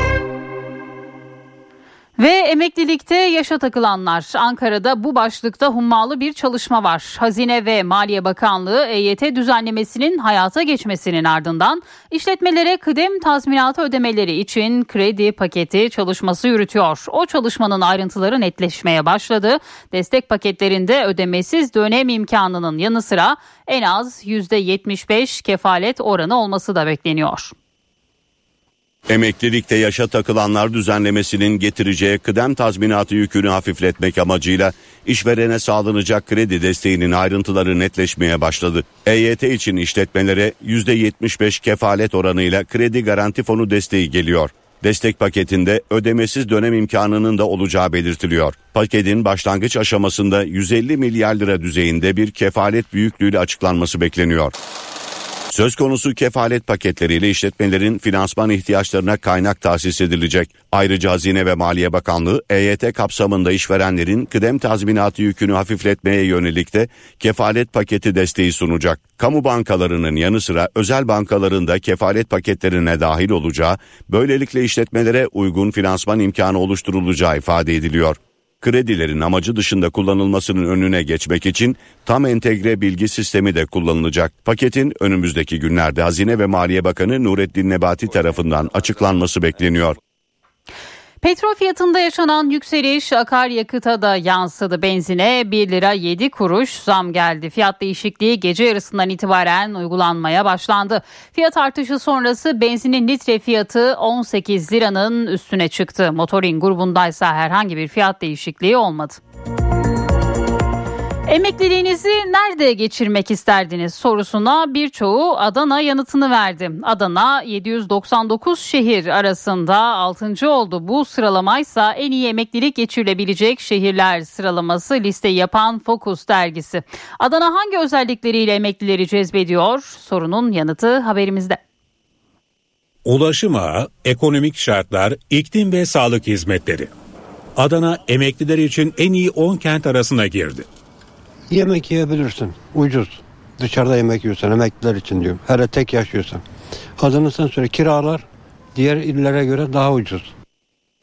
Ve emeklilikte yaşa takılanlar. Ankara'da bu başlıkta hummalı bir çalışma var. Hazine ve Maliye Bakanlığı E Y T düzenlemesinin hayata geçmesinin ardından işletmelere kıdem tazminatı ödemeleri için kredi paketi çalışması yürütüyor. O çalışmanın ayrıntıları netleşmeye başladı. Destek paketlerinde ödemesiz dönem imkanının yanı sıra en az yüzde yetmiş beş kefalet oranı olması da bekleniyor. Emeklilikte yaşa takılanlar düzenlemesinin getireceği kıdem tazminatı yükünü hafifletmek amacıyla işverene sağlanacak kredi desteğinin ayrıntıları netleşmeye başladı. E Y T için işletmelere yüzde yetmiş beş kefalet oranıyla kredi garanti fonu desteği geliyor. Destek paketinde ödemesiz dönem imkanının da olacağı belirtiliyor. Paketin başlangıç aşamasında yüz elli milyar lira düzeyinde bir kefalet büyüklüğüyle açıklanması bekleniyor. Söz konusu kefalet paketleriyle işletmelerin finansman ihtiyaçlarına kaynak tahsis edilecek. Ayrıca Hazine ve Maliye Bakanlığı E Y T kapsamında işverenlerin kıdem tazminatı yükünü hafifletmeye yönelik de kefalet paketi desteği sunacak. Kamu bankalarının yanı sıra özel bankaların da kefalet paketlerine dahil olacağı, böylelikle işletmelere uygun finansman imkanı oluşturulacağı ifade ediliyor. Kredilerin amacı dışında kullanılmasının önüne geçmek için tam entegre bilgi sistemi de kullanılacak. Paketin önümüzdeki günlerde Hazine ve Maliye Bakanı Nurettin Nebati tarafından açıklanması bekleniyor. Petrol fiyatında yaşanan yükseliş akaryakıta da yansıdı. Benzine bir lira yedi kuruş zam geldi. Fiyat değişikliği gece yarısından itibaren uygulanmaya başlandı. Fiyat artışı sonrası benzinin litre fiyatı on sekiz liranın üstüne çıktı. Motorin grubundaysa herhangi bir fiyat değişikliği olmadı. Emekliliğinizi nerede geçirmek isterdiniz sorusuna birçoğu Adana yanıtını verdi. Adana yedi yüz doksan dokuz şehir arasında altıncı oldu. Bu sıralamaysa en iyi emeklilik geçirilebilecek şehirler sıralaması listeyi yapan Focus dergisi. Adana hangi özellikleriyle emeklileri cezbediyor? Sorunun yanıtı haberimizde. Ulaşım ağı, ekonomik şartlar, iklim ve sağlık hizmetleri. Adana emekliler için en iyi on kent arasına girdi. Yemek yiyebilirsin, ucuz. Dışarıda yemek yiyorsan, emekliler için diyorum. Hele tek yaşıyorsan. Kazanırsan sonra kiralar diğer illere göre daha ucuz.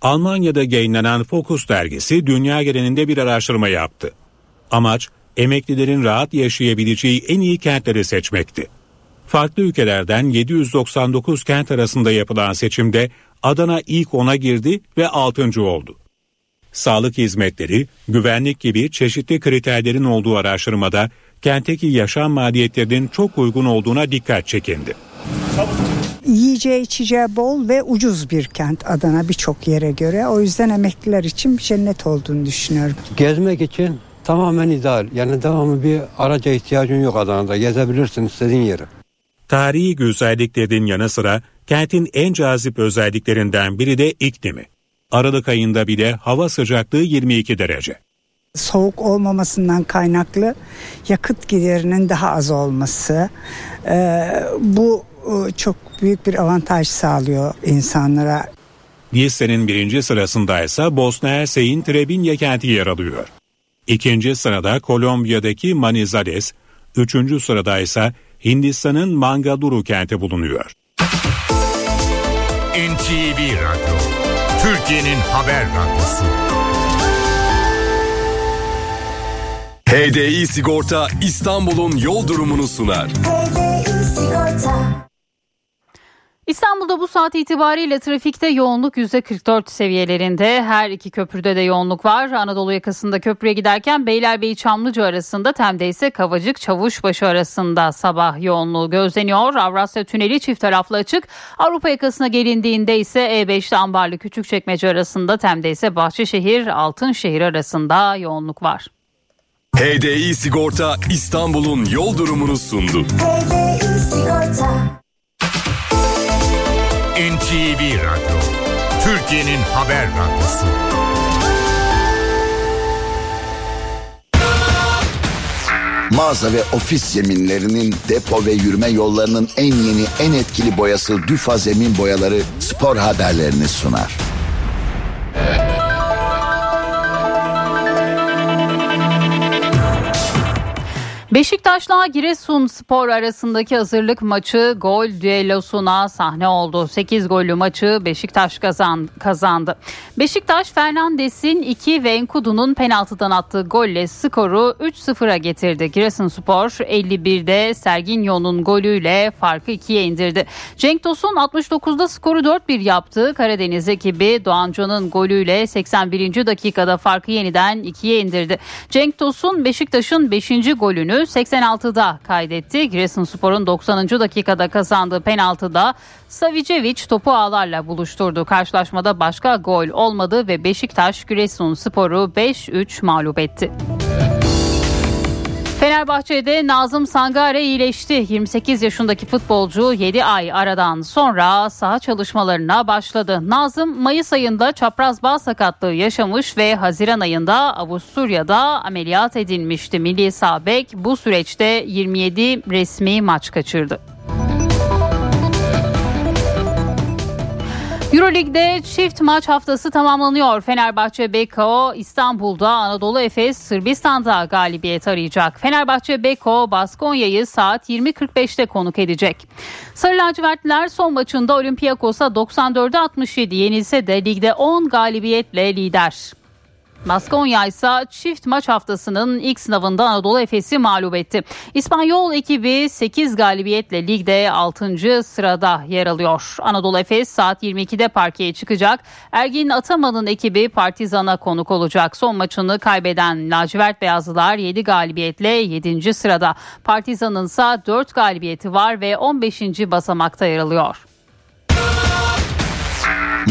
Almanya'da yayınlanan Focus dergisi dünya genelinde bir araştırma yaptı. Amaç emeklilerin rahat yaşayabileceği en iyi kentleri seçmekti. Farklı ülkelerden yedi yüz doksan dokuz kent arasında yapılan seçimde Adana ilk ona girdi ve altıncı oldu. Sağlık hizmetleri, güvenlik gibi çeşitli kriterlerin olduğu araştırmada kentteki yaşam maliyetlerinin çok uygun olduğuna dikkat çekildi. Yiyeceği içeceği bol ve ucuz bir kent Adana birçok yere göre. O yüzden emekliler için bir cennet olduğunu düşünüyorum. Gezmek için tamamen ideal. Yani devamlı bir araca ihtiyacın yok Adana'da. Gezebilirsin istediğin yere. Tarihi güzelliklerin yanı sıra kentin en cazip özelliklerinden biri de iklimi. Aralık ayında bile hava sıcaklığı yirmi iki derece. Soğuk olmamasından kaynaklı yakıt giderinin daha az olması. Ee, bu çok büyük bir avantaj sağlıyor insanlara. Listenin birinci sırasındaysa Bosna Hersek'in Trebinje kenti yer alıyor. İkinci sırada Kolombiya'daki Manizales, üçüncü sıradaysa Hindistan'ın Mangaluru kenti bulunuyor. N T V Radyo Türkiye'nin haber radyosu. H D İ Sigorta İstanbul'un yol durumunu sunar. H D İ Sigorta. İstanbul'da bu saat itibariyle trafikte yoğunluk yüzde kırk dört seviyelerinde. Her iki köprüde de yoğunluk var. Anadolu yakasında köprüye giderken Beylerbeyi-Çamlıca arasında, Tem'de ise Kavacık-Çavuşbaşı arasında sabah yoğunluğu gözleniyor. Avrasya Tüneli çift taraflı açık. Avrupa yakasına gelindiğinde ise E beşte Ambarlı-Küçükçekmece arasında, Tem'de ise Bahçeşehir-Altınşehir arasında yoğunluk var. H D İ Sigorta İstanbul'un yol durumunu sundu. H D İ Sigorta. N T V Radyo, Türkiye'nin haber radyosu. Mağaza ve ofis zeminlerinin, depo ve yürüme yollarının en yeni, en etkili boyası Düfa Zemin Boyaları spor haberlerini sunar. Beşiktaş'la Giresunspor arasındaki hazırlık maçı gol düellosuna sahne oldu. sekiz gollü maçı Beşiktaş kazandı. Beşiktaş, Fernandes'in iki ve Enkudu'nun penaltıdan attığı golle skoru üç sıfıra getirdi. Giresunspor elli birde Serginho'nun golüyle farkı ikiye indirdi. Cenk Tosun altmış dokuzda skoru dört bir yaptı. Karadeniz ekibi Doğancan'ın golüyle seksen birinci dakikada farkı yeniden ikiye indirdi. Cenk Tosun Beşiktaş'ın beşinci golünü golü seksen altıda kaydetti. Giresunspor'un doksanıncı dakikada kazandığı penaltıda Savicevic topu ağlarla buluşturdu. Karşılaşmada başka gol olmadı ve Beşiktaş Giresunspor'u beş üç mağlup etti. Fenerbahçe'de Nazım Sangare iyileşti. yirmi sekiz yaşındaki futbolcu yedi ay aradan sonra saha çalışmalarına başladı. Nazım Mayıs ayında çapraz bağ sakatlığı yaşamış ve Haziran ayında Avusturya'da ameliyat edilmişti. Milli sağ bek bu süreçte yirmi yedi resmi maç kaçırdı. Euroleague'de çift maç haftası tamamlanıyor. Fenerbahçe Beko İstanbul'da, Anadolu Efes Sırbistan'da galibiyet arayacak. Fenerbahçe Beko Baskonya'yı saat yirmi kırk beşte konuk edecek. Sarı lacivertliler son maçında Olympiakos'a doksan dörde altmış yedi yenilse de ligde on galibiyetle lider. Baskonya ise çift maç haftasının ilk sınavında Anadolu Efes'i mağlup etti. İspanyol ekibi sekiz galibiyetle ligde altıncı sırada yer alıyor. Anadolu Efes saat yirmi ikide parkeye çıkacak. Ergin Ataman'ın ekibi Partizan'a konuk olacak. Son maçını kaybeden lacivert beyazlılar yedi galibiyetle yedinci sırada. Partizan'ın ise dört galibiyeti var ve on beşinci basamakta yer alıyor.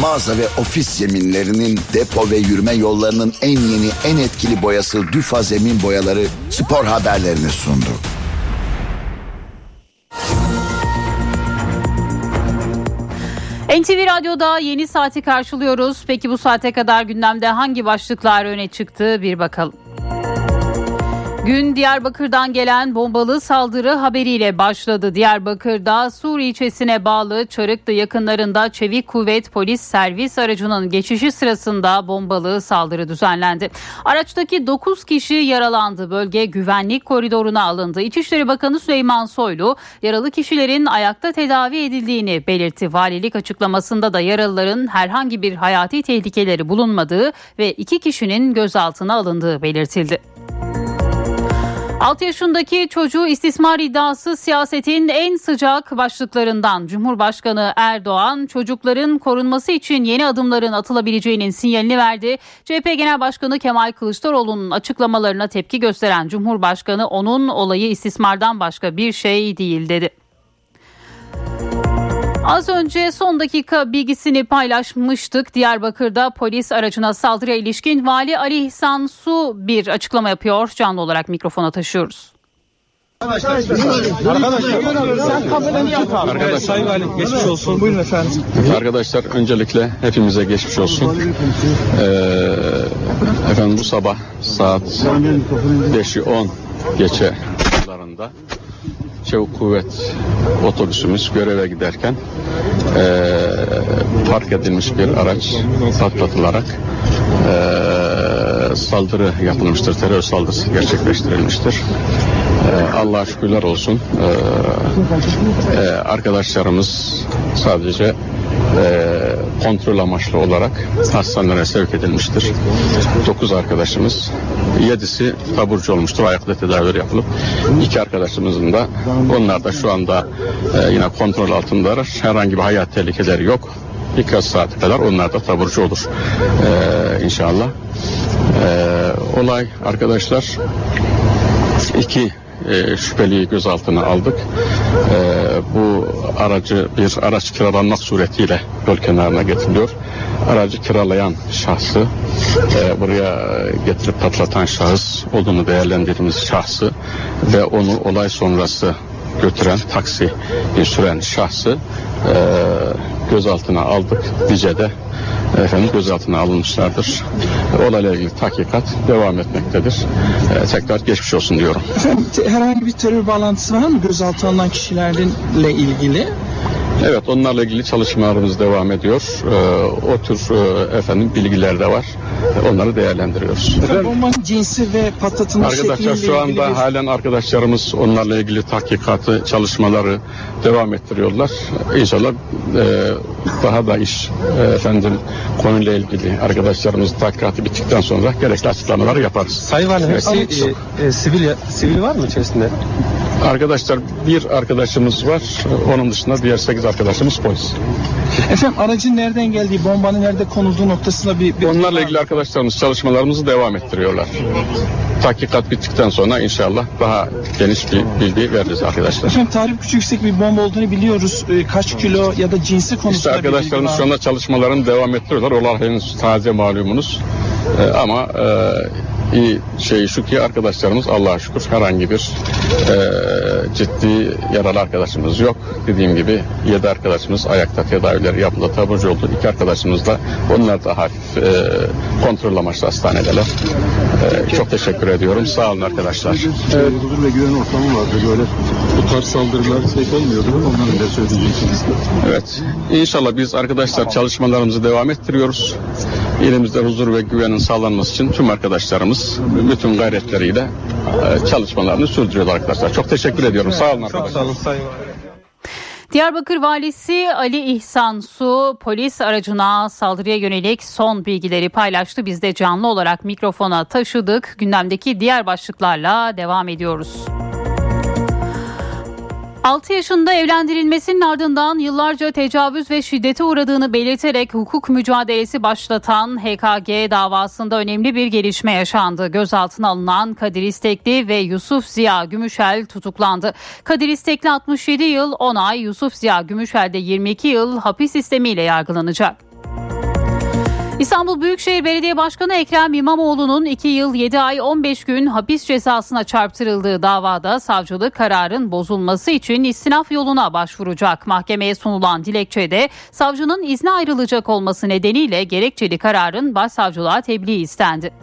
Mağaza ve ofis zeminlerinin, depo ve yürüme yollarının en yeni, en etkili boyası Düfa Zemin Boyaları spor haberlerini sundu. N T V Radyo'da yeni saati karşılıyoruz. Peki bu saate kadar gündemde hangi başlıklar öne çıktı bir bakalım. Gün Diyarbakır'dan gelen bombalı saldırı haberiyle başladı. Diyarbakır'da Sur ilçesine bağlı Çarıklı yakınlarında Çevik Kuvvet Polis Servis aracının geçişi sırasında bombalı saldırı düzenlendi. Araçtaki dokuz kişi yaralandı. Bölge güvenlik koridoruna alındı. İçişleri Bakanı Süleyman Soylu yaralı kişilerin ayakta tedavi edildiğini belirtti. Valilik açıklamasında da yaralıların herhangi bir hayati tehlikeleri bulunmadığı ve iki kişinin gözaltına alındığı belirtildi. altı yaşındaki çocuğu istismar iddiası siyasetin en sıcak başlıklarından. Cumhurbaşkanı Erdoğan çocukların korunması için yeni adımların atılabileceğinin sinyalini verdi. C H P Genel Başkanı Kemal Kılıçdaroğlu'nun açıklamalarına tepki gösteren Cumhurbaşkanı onun olayı istismardan başka bir şey değil dedi. Az önce son dakika bilgisini paylaşmıştık. Diyarbakır'da polis aracına saldırıya ilişkin Vali Ali İhsan Su bir açıklama yapıyor. Canlı olarak mikrofona taşıyoruz. Arkadaşlar, arkadaşlar, Sayın Valim geçmiş olsun. Buyurun efendim. Arkadaşlar öncelikle hepimize geçmiş olsun. Ee, efendim bu sabah saat beşi on geçe sularında Çevik Kuvvet otobüsümüz göreve giderken e, park edilmiş bir araç patlatılarak e, saldırı yapılmıştır, terör saldırısı gerçekleştirilmiştir. E, Allah'a şükürler olsun. E, e, arkadaşlarımız sadece e, kontrol amaçlı olarak hastanelere sevk edilmiştir. dokuz arkadaşımız, yedisi taburcu olmuştur. Ayakta tedaviler yapılıp iki arkadaşımızın da, onlar da şu anda e, yine kontrol altındalar. Herhangi bir hayat tehlikeleri yok. Birkaç saat kadar onlar da taburcu olur e, inşallah. E, olay arkadaşlar iki E, şüpheliyi gözaltına aldık. E, bu aracı bir araç kiralanmak suretiyle yol kenarına getiriliyor. Aracı kiralayan şahsı, e, buraya getirip patlatan şahıs olduğunu değerlendirdiğimiz şahsı ve onu olay sonrası götüren taksi süren şahsı e, gözaltına aldık. Dice'de efendim gözaltına alınmışlardır. Olayla ilgili tahkikat devam etmektedir. Ee, tekrar geçmiş olsun diyorum. Efendim, herhangi bir terör bağlantısı var mı gözaltına alınan kişilerle ilgili? Evet, onlarla ilgili çalışmalarımız devam ediyor. Ee, o tür e, efendim bilgiler de var. Onları değerlendiriyoruz. Bombanın cinsi ve patlatılma şekliyle ilgili. Arkadaşlar şu anda halen arkadaşlarımız onlarla ilgili tahkikatı, çalışmaları devam ettiriyorlar. İnşallah e, daha da iş e, efendim konuyla ilgili arkadaşlarımız tahkikatı bittikten sonra gerekli açıklamaları yaparız. Sayın Valim, hepsi e, e, sivil, sivil var mı içerisinde? Arkadaşlar, bir arkadaşımız var. Onun dışında diğer sekiz arkadaşımız polis. Efendim, aracın nereden geldiği, bombanın nerede konulduğu noktasında bir... bir... Onlarla ilgili arkadaşlarımız çalışmalarımızı devam ettiriyorlar. Tahkikat bittikten sonra inşallah daha geniş bir bilgi veririz arkadaşlar. Efendim, tarif küçük yüksek bir bomba olduğunu biliyoruz. Kaç kilo ya da cinsi konusunda... İşte arkadaşlarımız şu anda çalışmalarını devam ettiriyorlar. Onlar henüz taze malumunuz. Ee, ama... E... İyi şey şu ki arkadaşlarımız Allah'a şükür herhangi bir e, ciddi yaralı arkadaşımız yok. Dediğim gibi yedi arkadaşımız ayakta, tedaviler yapıldı, taburcu oldu. İki arkadaşımız da, onlar da hafif e, kontrol amaçlı hastanedeler. E, çok teşekkür ediyorum. Sağ olun arkadaşlar. Evet. Huzur ve güven ortamı vardı. Böyle bu tarz saldırılar pek olmuyordu. Onların da söyleyeceksiniz. Evet. İnşallah biz arkadaşlar çalışmalarımızı devam ettiriyoruz. İlimizde huzur ve güvenin sağlanması için tüm arkadaşlarımız bütün gayretleriyle çalışmalarını sürdürüyorlar arkadaşlar. Çok teşekkür ediyorum. Sağ olun arkadaşlar. Çok sağ olun sayın. Diyarbakır Valisi Ali İhsan Su, polis aracına saldırıya yönelik son bilgileri paylaştı. Biz de canlı olarak mikrofona taşıdık. Gündemdeki diğer başlıklarla devam ediyoruz. altı yaşında evlendirilmesinin ardından yıllarca tecavüz ve şiddete uğradığını belirterek hukuk mücadelesi başlatan H K G davasında önemli bir gelişme yaşandı. Gözaltına alınan Kadir İstekli ve Yusuf Ziya Gümüşel tutuklandı. Kadir İstekli altmış yedi yıl on ay, Yusuf Ziya Gümüşel de yirmi iki yıl hapis istemiyle yargılanacak. İstanbul Büyükşehir Belediye Başkanı Ekrem İmamoğlu'nun iki yıl yedi ay on beş gün hapis cezasına çarptırıldığı davada savcılık kararın bozulması için istinaf yoluna başvuracak. Mahkemeye sunulan dilekçede savcının izne ayrılacak olması nedeniyle gerekçeli kararın başsavcılığa tebliği istendi.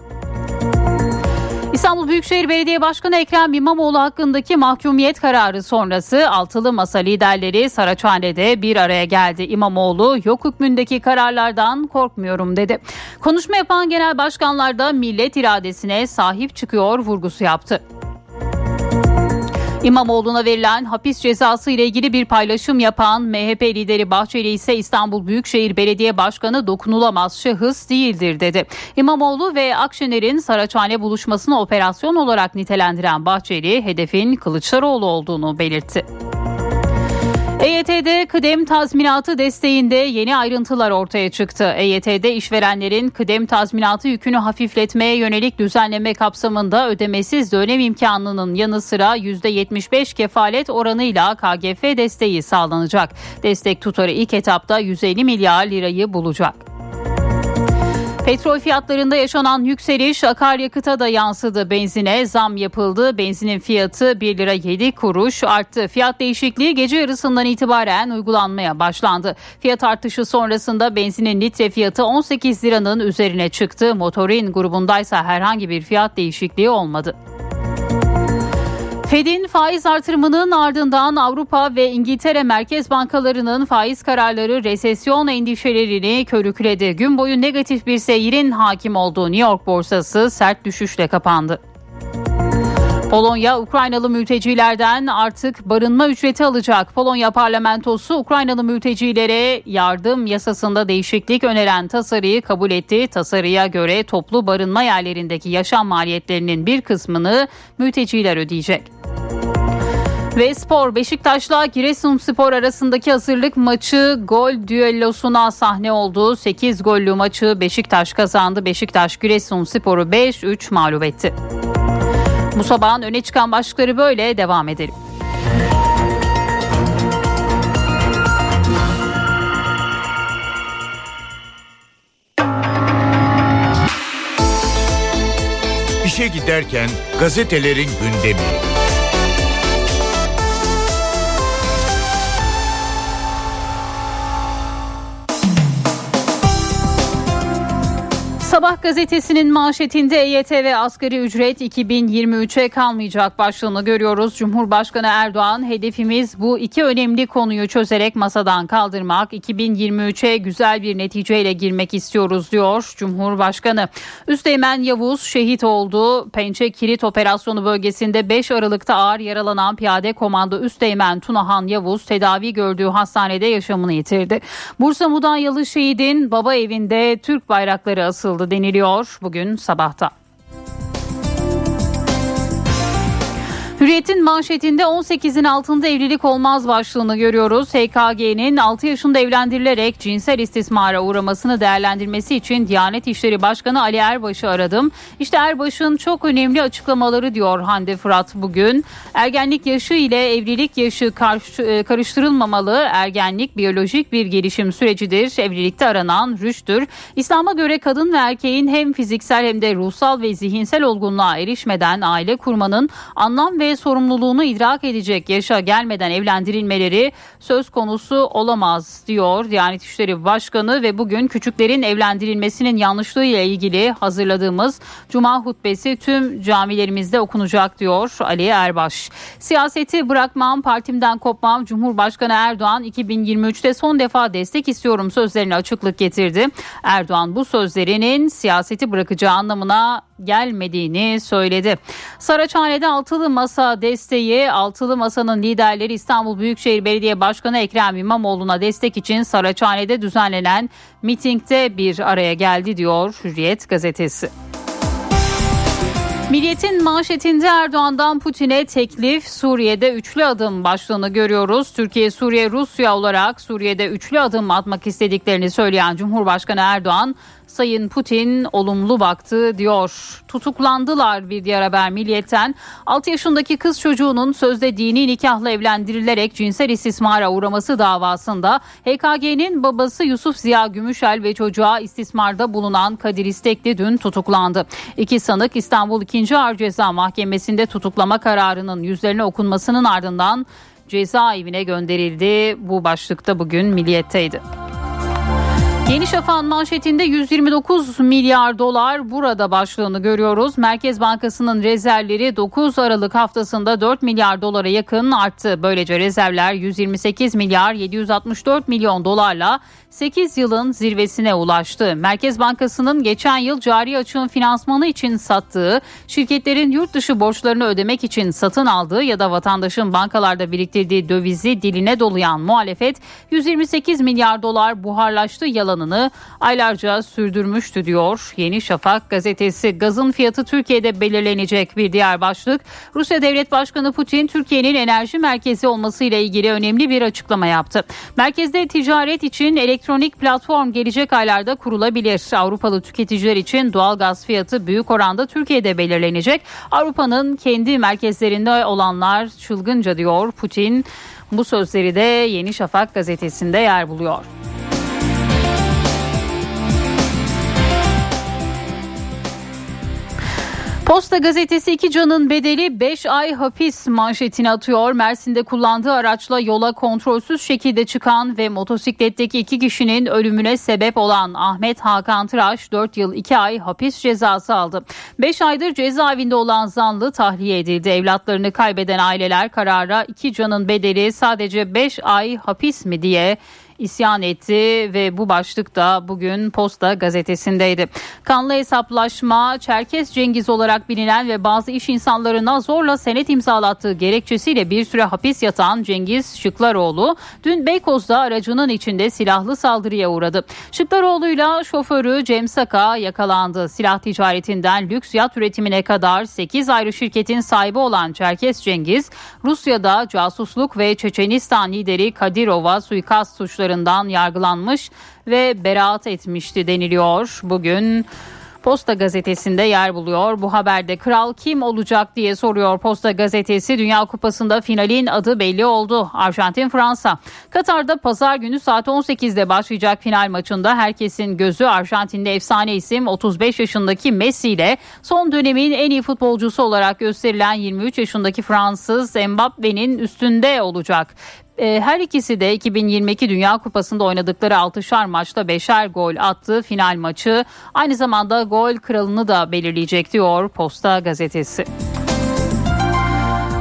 İstanbul Büyükşehir Belediye Başkanı Ekrem İmamoğlu hakkındaki mahkumiyet kararı sonrası altılı masa liderleri Saraçhane'de bir araya geldi. İmamoğlu, yok hükmündeki kararlardan korkmuyorum dedi. Konuşma yapan genel başkanlar da millet iradesine sahip çıkıyor vurgusu yaptı. İmamoğlu'na verilen hapis cezası ile ilgili bir paylaşım yapan M H P lideri Bahçeli ise İstanbul Büyükşehir Belediye Başkanı dokunulamaz şahıs değildir dedi. İmamoğlu ve Akşener'in Saraçhane buluşmasını operasyon olarak nitelendiren Bahçeli, hedefin Kılıçdaroğlu olduğunu belirtti. E Y T'de kıdem tazminatı desteğinde yeni ayrıntılar ortaya çıktı. E Y T'de işverenlerin kıdem tazminatı yükünü hafifletmeye yönelik düzenleme kapsamında ödemesiz dönem imkanının yanı sıra yüzde yetmiş beş kefalet oranıyla K G F desteği sağlanacak. Destek tutarı ilk etapta yüz elli milyar lirayı bulacak. Petrol fiyatlarında yaşanan yükseliş akaryakıta da yansıdı. Benzine zam yapıldı. Benzinin fiyatı bir lira yedi kuruş arttı. Fiyat değişikliği gece yarısından itibaren uygulanmaya başlandı. Fiyat artışı sonrasında benzinin litre fiyatı on sekiz liranın üzerine çıktı. Motorin grubundaysa herhangi bir fiyat değişikliği olmadı. Fed'in faiz artırımının ardından Avrupa ve İngiltere merkez bankalarının faiz kararları resesyon endişelerini körükledi. Gün boyu negatif bir seyrin hakim olduğu New York borsası sert düşüşle kapandı. Polonya, Ukraynalı mültecilerden artık barınma ücreti alacak. Polonya parlamentosu Ukraynalı mültecilere yardım yasasında değişiklik öneren tasarıyı kabul etti. Tasarıya göre toplu barınma yerlerindeki yaşam maliyetlerinin bir kısmını mülteciler ödeyecek. Ve spor, Beşiktaş'la Giresunspor arasındaki hazırlık maçı gol düellosuna sahne oldu. sekiz gollü maçı Beşiktaş kazandı. Beşiktaş Giresunspor'u beş üç mağlup etti. Bu sabahın öne çıkan başlıkları böyle, devam edelim. İşe giderken gazetelerin gündemi. Sabah gazetesinin manşetinde E Y T ve asgari ücret iki bin yirmi üçe kalmayacak başlığını görüyoruz. Cumhurbaşkanı Erdoğan, hedefimiz bu iki önemli konuyu çözerek masadan kaldırmak, iki bin yirmi üçe güzel bir neticeyle girmek istiyoruz diyor Cumhurbaşkanı. Üsteğmen Yavuz şehit oldu. Pençe Kilit Operasyonu bölgesinde beş Aralık'ta ağır yaralanan piyade komando Üsteğmen Tunahan Yavuz tedavi gördüğü hastanede yaşamını yitirdi. Bursa Mudanyalı şehidin baba evinde Türk bayrakları asıldı deniliyor bugün sabahta. Hürriyet'in manşetinde on sekizin altında evlilik olmaz başlığını görüyoruz. H K G'nin altı yaşında evlendirilerek cinsel istismara uğramasını değerlendirmesi için Diyanet İşleri Başkanı Ali Erbaş'ı aradım. İşte Erbaş'ın çok önemli açıklamaları diyor Hande Fırat bugün. Ergenlik yaşı ile evlilik yaşı karıştırılmamalı. Ergenlik biyolojik bir gelişim sürecidir. Evlilikte aranan rüştür. İslam'a göre kadın ve erkeğin hem fiziksel hem de ruhsal ve zihinsel olgunluğa erişmeden aile kurmanın anlam ve sorumluluğunu idrak edecek yaşa gelmeden evlendirilmeleri söz konusu olamaz diyor Diyanet İşleri Başkanı ve bugün küçüklerin evlendirilmesinin yanlışlığıyla ilgili hazırladığımız Cuma hutbesi tüm camilerimizde okunacak diyor Ali Erbaş. Siyaseti bırakmam, partimden kopmam, Cumhurbaşkanı Erdoğan iki bin yirmi üçte son defa destek istiyorum sözlerine açıklık getirdi. Erdoğan bu sözlerinin siyaseti bırakacağı anlamına gelmediğini söyledi. Saraçhane'de altılı masa desteği. Altılı masanın liderleri İstanbul Büyükşehir Belediye Başkanı Ekrem İmamoğlu'na destek için Saraçhane'de düzenlenen mitingde bir araya geldi diyor Hürriyet gazetesi. Milliyet'in manşetinde Erdoğan'dan Putin'e teklif, Suriye'de üçlü adım başlığını görüyoruz. Türkiye, Suriye, Rusya olarak Suriye'de üçlü adım atmak istediklerini söyleyen Cumhurbaşkanı Erdoğan, Sayın Putin olumlu baktı diyor. Tutuklandılar bir diğer haber Milliyet'ten. altı yaşındaki kız çocuğunun sözde dini nikahla evlendirilerek cinsel istismara uğraması davasında H K G'nin babası Yusuf Ziya Gümüşel ve çocuğa istismarda bulunan Kadir İstekli dün tutuklandı. İki sanık İstanbul ikinci. Ağır Ceza Mahkemesi'nde tutuklama kararının yüzlerine okunmasının ardından cezaevine gönderildi. Bu başlıkta bugün Milliyet'teydi. Yeni Şafak'ın manşetinde yüz yirmi dokuz milyar dolar burada başlığını görüyoruz. Merkez Bankası'nın rezervleri dokuz Aralık haftasında dört milyar dolara yakın arttı. Böylece rezervler yüz yirmi sekiz milyar yedi yüz altmış dört milyon dolarla sekiz yılın zirvesine ulaştı. Merkez Bankası'nın geçen yıl cari açığın finansmanı için sattığı, şirketlerin yurt dışı borçlarını ödemek için satın aldığı ya da vatandaşın bankalarda biriktirdiği dövizi diline dolayan muhalefet yüz yirmi sekiz milyar dolar buharlaştı yalanını aylarca sürdürmüştü diyor Yeni Şafak gazetesi. Gazın fiyatı Türkiye'de belirlenecek bir diğer başlık. Rusya Devlet Başkanı Putin Türkiye'nin enerji merkezi olmasıyla ilgili önemli bir açıklama yaptı. Merkezde ticaret için elektrik Elektronik platform gelecek aylarda kurulabilir. Avrupalı tüketiciler için doğal gaz fiyatı büyük oranda Türkiye'de belirlenecek. Avrupa'nın kendi merkezlerinde olanlar çılgınca diyor Putin. Bu sözleri de Yeni Şafak gazetesinde yer buluyor. Posta gazetesi iki canın bedeli beş ay hapis manşetini atıyor. Mersin'de kullandığı araçla yola kontrolsüz şekilde çıkan ve motosikletteki iki kişinin ölümüne sebep olan Ahmet Hakan Tıraş dört yıl iki ay hapis cezası aldı. beş aydır cezaevinde olan zanlı tahliye edildi. Evlatlarını kaybeden aileler karara iki canın bedeli sadece beş ay hapis mi diye İsyan etti ve bu başlık da bugün Posta gazetesindeydi. Kanlı hesaplaşma, Çerkes Cengiz olarak bilinen ve bazı iş insanlarına zorla senet imzalattığı gerekçesiyle bir süre hapis yatan Cengiz Şıklaroğlu dün Beykoz'da aracının içinde silahlı saldırıya uğradı. Şıklaroğlu'yla şoförü Cem Saka yakalandı. Silah ticaretinden lüks yat üretimine kadar sekiz ayrı şirketin sahibi olan Çerkes Cengiz, Rusya'da casusluk ve Çeçenistan lideri Kadirov'a suikast suçları yargılanmış ve beraat etmişti deniliyor. Bugün Posta gazetesinde yer buluyor. Bu haberde kral kim olacak diye soruyor Posta gazetesi. Dünya Kupası'nda finalin adı belli oldu. Arjantin-Fransa. Katar'da pazar günü saat on sekizde başlayacak final maçında herkesin gözü Arjantinli efsane isim otuz beş yaşındaki Messi ile son dönemin en iyi futbolcusu olarak gösterilen yirmi üç yaşındaki Fransız Mbappe'nin üstünde olacak. Her ikisi de iki bin yirmi iki Dünya Kupası'nda oynadıkları altışar maçta beşer gol attı. Final maçı aynı zamanda gol kralını da belirleyecek diyor Posta gazetesi.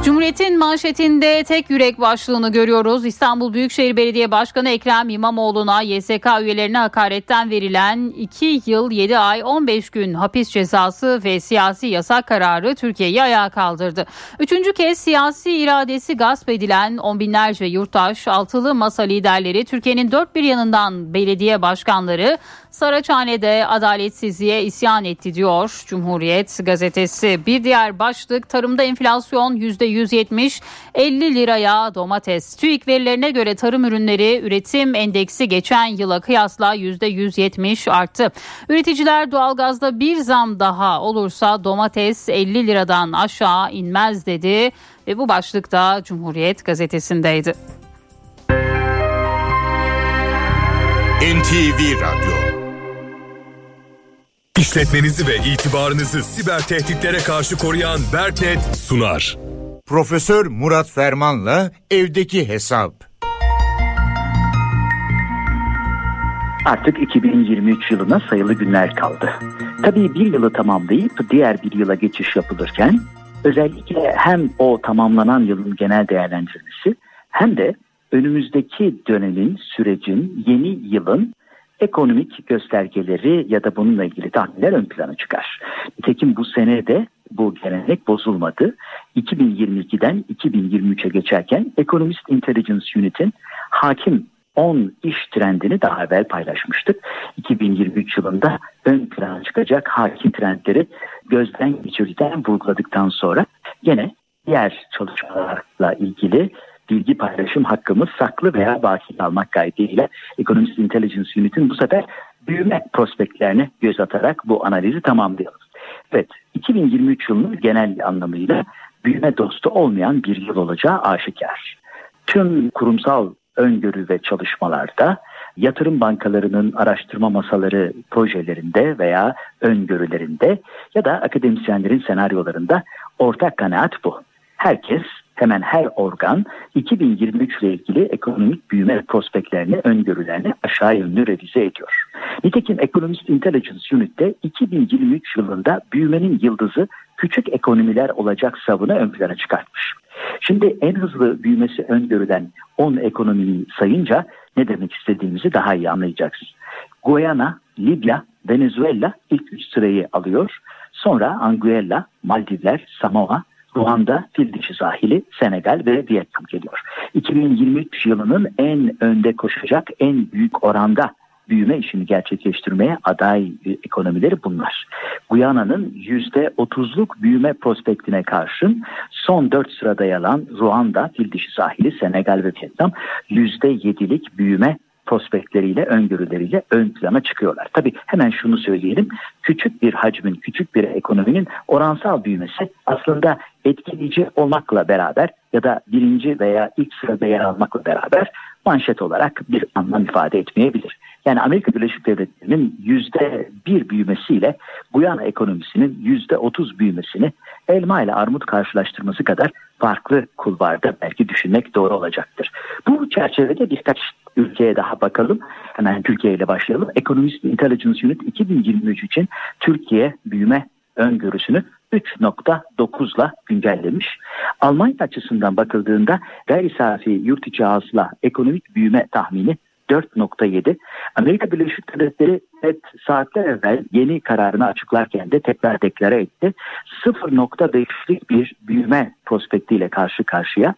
Cumhuriyet'in manşetinde tek yürek başlığını görüyoruz. İstanbul Büyükşehir Belediye Başkanı Ekrem İmamoğlu'na Y S K üyelerine hakaretten verilen iki yıl yedi ay on beş gün hapis cezası ve siyasi yasak kararı Türkiye'yi ayağa kaldırdı. Üçüncü kez siyasi iradesi gasp edilen on binlerce yurttaş, altılı masa liderleri, Türkiye'nin dört bir yanından belediye başkanları, Saraçhane'de adaletsizliğe isyan etti diyor Cumhuriyet gazetesi. Bir diğer başlık tarımda enflasyon yüzde yüz yetmiş, elli liraya domates. TÜİK verilerine göre tarım ürünleri üretim endeksi geçen yıla kıyasla yüzde yüz yetmiş arttı. Üreticiler doğalgazda bir zam daha olursa domates elli liradan aşağı inmez dedi ve bu başlık da Cumhuriyet gazetesindeydi. N T V Radyo. İşletmenizi ve itibarınızı siber tehditlere karşı koruyan Bertet sunar. Profesör Murat Ferman'la evdeki hesap. Artık iki bin yirmi üç yılına sayılı günler kaldı. Tabii bir yılı tamamlayıp diğer bir yıla geçiş yapılırken özellikle hem o tamamlanan yılın genel değerlendirilmesi hem de önümüzdeki dönemin, sürecin, yeni yılın ekonomik göstergeleri ya da bununla ilgili tahminler ön plana çıkar. Nitekim bu sene de bu gelenek bozulmadı. iki bin yirmi ikiden iki bin yirmi üçe geçerken Economist Intelligence Unit'in hakim on iş trendini daha evvel paylaşmıştık. iki bin yirmi üç yılında ön plana çıkacak hakim trendleri gözden geçirden vurguladıktan sonra gene diğer çalışmalarla ilgili bilgi paylaşım hakkımız saklı veya bahis almak kaydıyla Economist Intelligence Unit'in bu sefer büyüme prospektlerine göz atarak bu analizi tamamlayalım. Evet, iki bin yirmi üç yılının genel anlamıyla büyüme dostu olmayan bir yıl olacağı aşikar. Tüm kurumsal öngörü ve çalışmalarda yatırım bankalarının araştırma masaları projelerinde veya öngörülerinde ya da akademisyenlerin senaryolarında ortak kanaat bu. Herkes, hemen her organ iki bin yirmi üç ile ilgili ekonomik büyüme prospektlerini, öngörülerini aşağı yönlü revize ediyor. Nitekim Economist Intelligence Unit'te iki bin yirmi üç yılında büyümenin yıldızı küçük ekonomiler olacak savını ön plana çıkartmış. Şimdi en hızlı büyümesi öngörülen on ekonomiyi sayınca ne demek istediğimizi daha iyi anlayacaksınız. Guyana, Libya, Venezuela ilk üç sırayı alıyor. Sonra Anguilla, Maldivler, Samoa, Ruanda, Fil Dişi Sahili, Senegal ve Vietnam geliyor. iki bin yirmi üç yılının en önde koşacak, en büyük oranda büyüme işini gerçekleştirmeye aday ekonomileri bunlar. Guyana'nın yüzde otuzluk büyüme prospektine karşın son dört sırada yer alan Ruanda, Fil Dişi Sahili, Senegal ve Vietnam yüzde yedilik büyüme prospektleriyle, öngörüleriyle ön plana çıkıyorlar. Tabii hemen şunu söyleyelim. Küçük bir hacmin, küçük bir ekonominin oransal büyümesi aslında etkileyici olmakla beraber ya da birinci veya ilk sırada yer almakla beraber manşet olarak bir anlam ifade etmeyebilir. Yani Amerika Birleşik Devletleri'nin yüzde bir büyümesiyle Guyana ekonomisinin yüzde otuz büyümesini elma ile armut karşılaştırması kadar farklı kulvarda belki düşünmek doğru olacaktır. Bu çerçevede birkaç ülkeye daha bakalım. Hemen Türkiye ile başlayalım. Economist Intelligence Unit iki bin yirmi üç için Türkiye büyüme öngörüsünü üç nokta dokuzla güncellemiş. Almanya açısından bakıldığında gayri safi yurt içi hasıla ekonomik büyüme tahmini dört nokta yedi. Amerika Birleşik Devletleri Fed saatler evvel yeni kararını açıklarken de tekrar deklare etti. sıfır nokta beşlik bir büyüme prospektiyle karşı karşıya.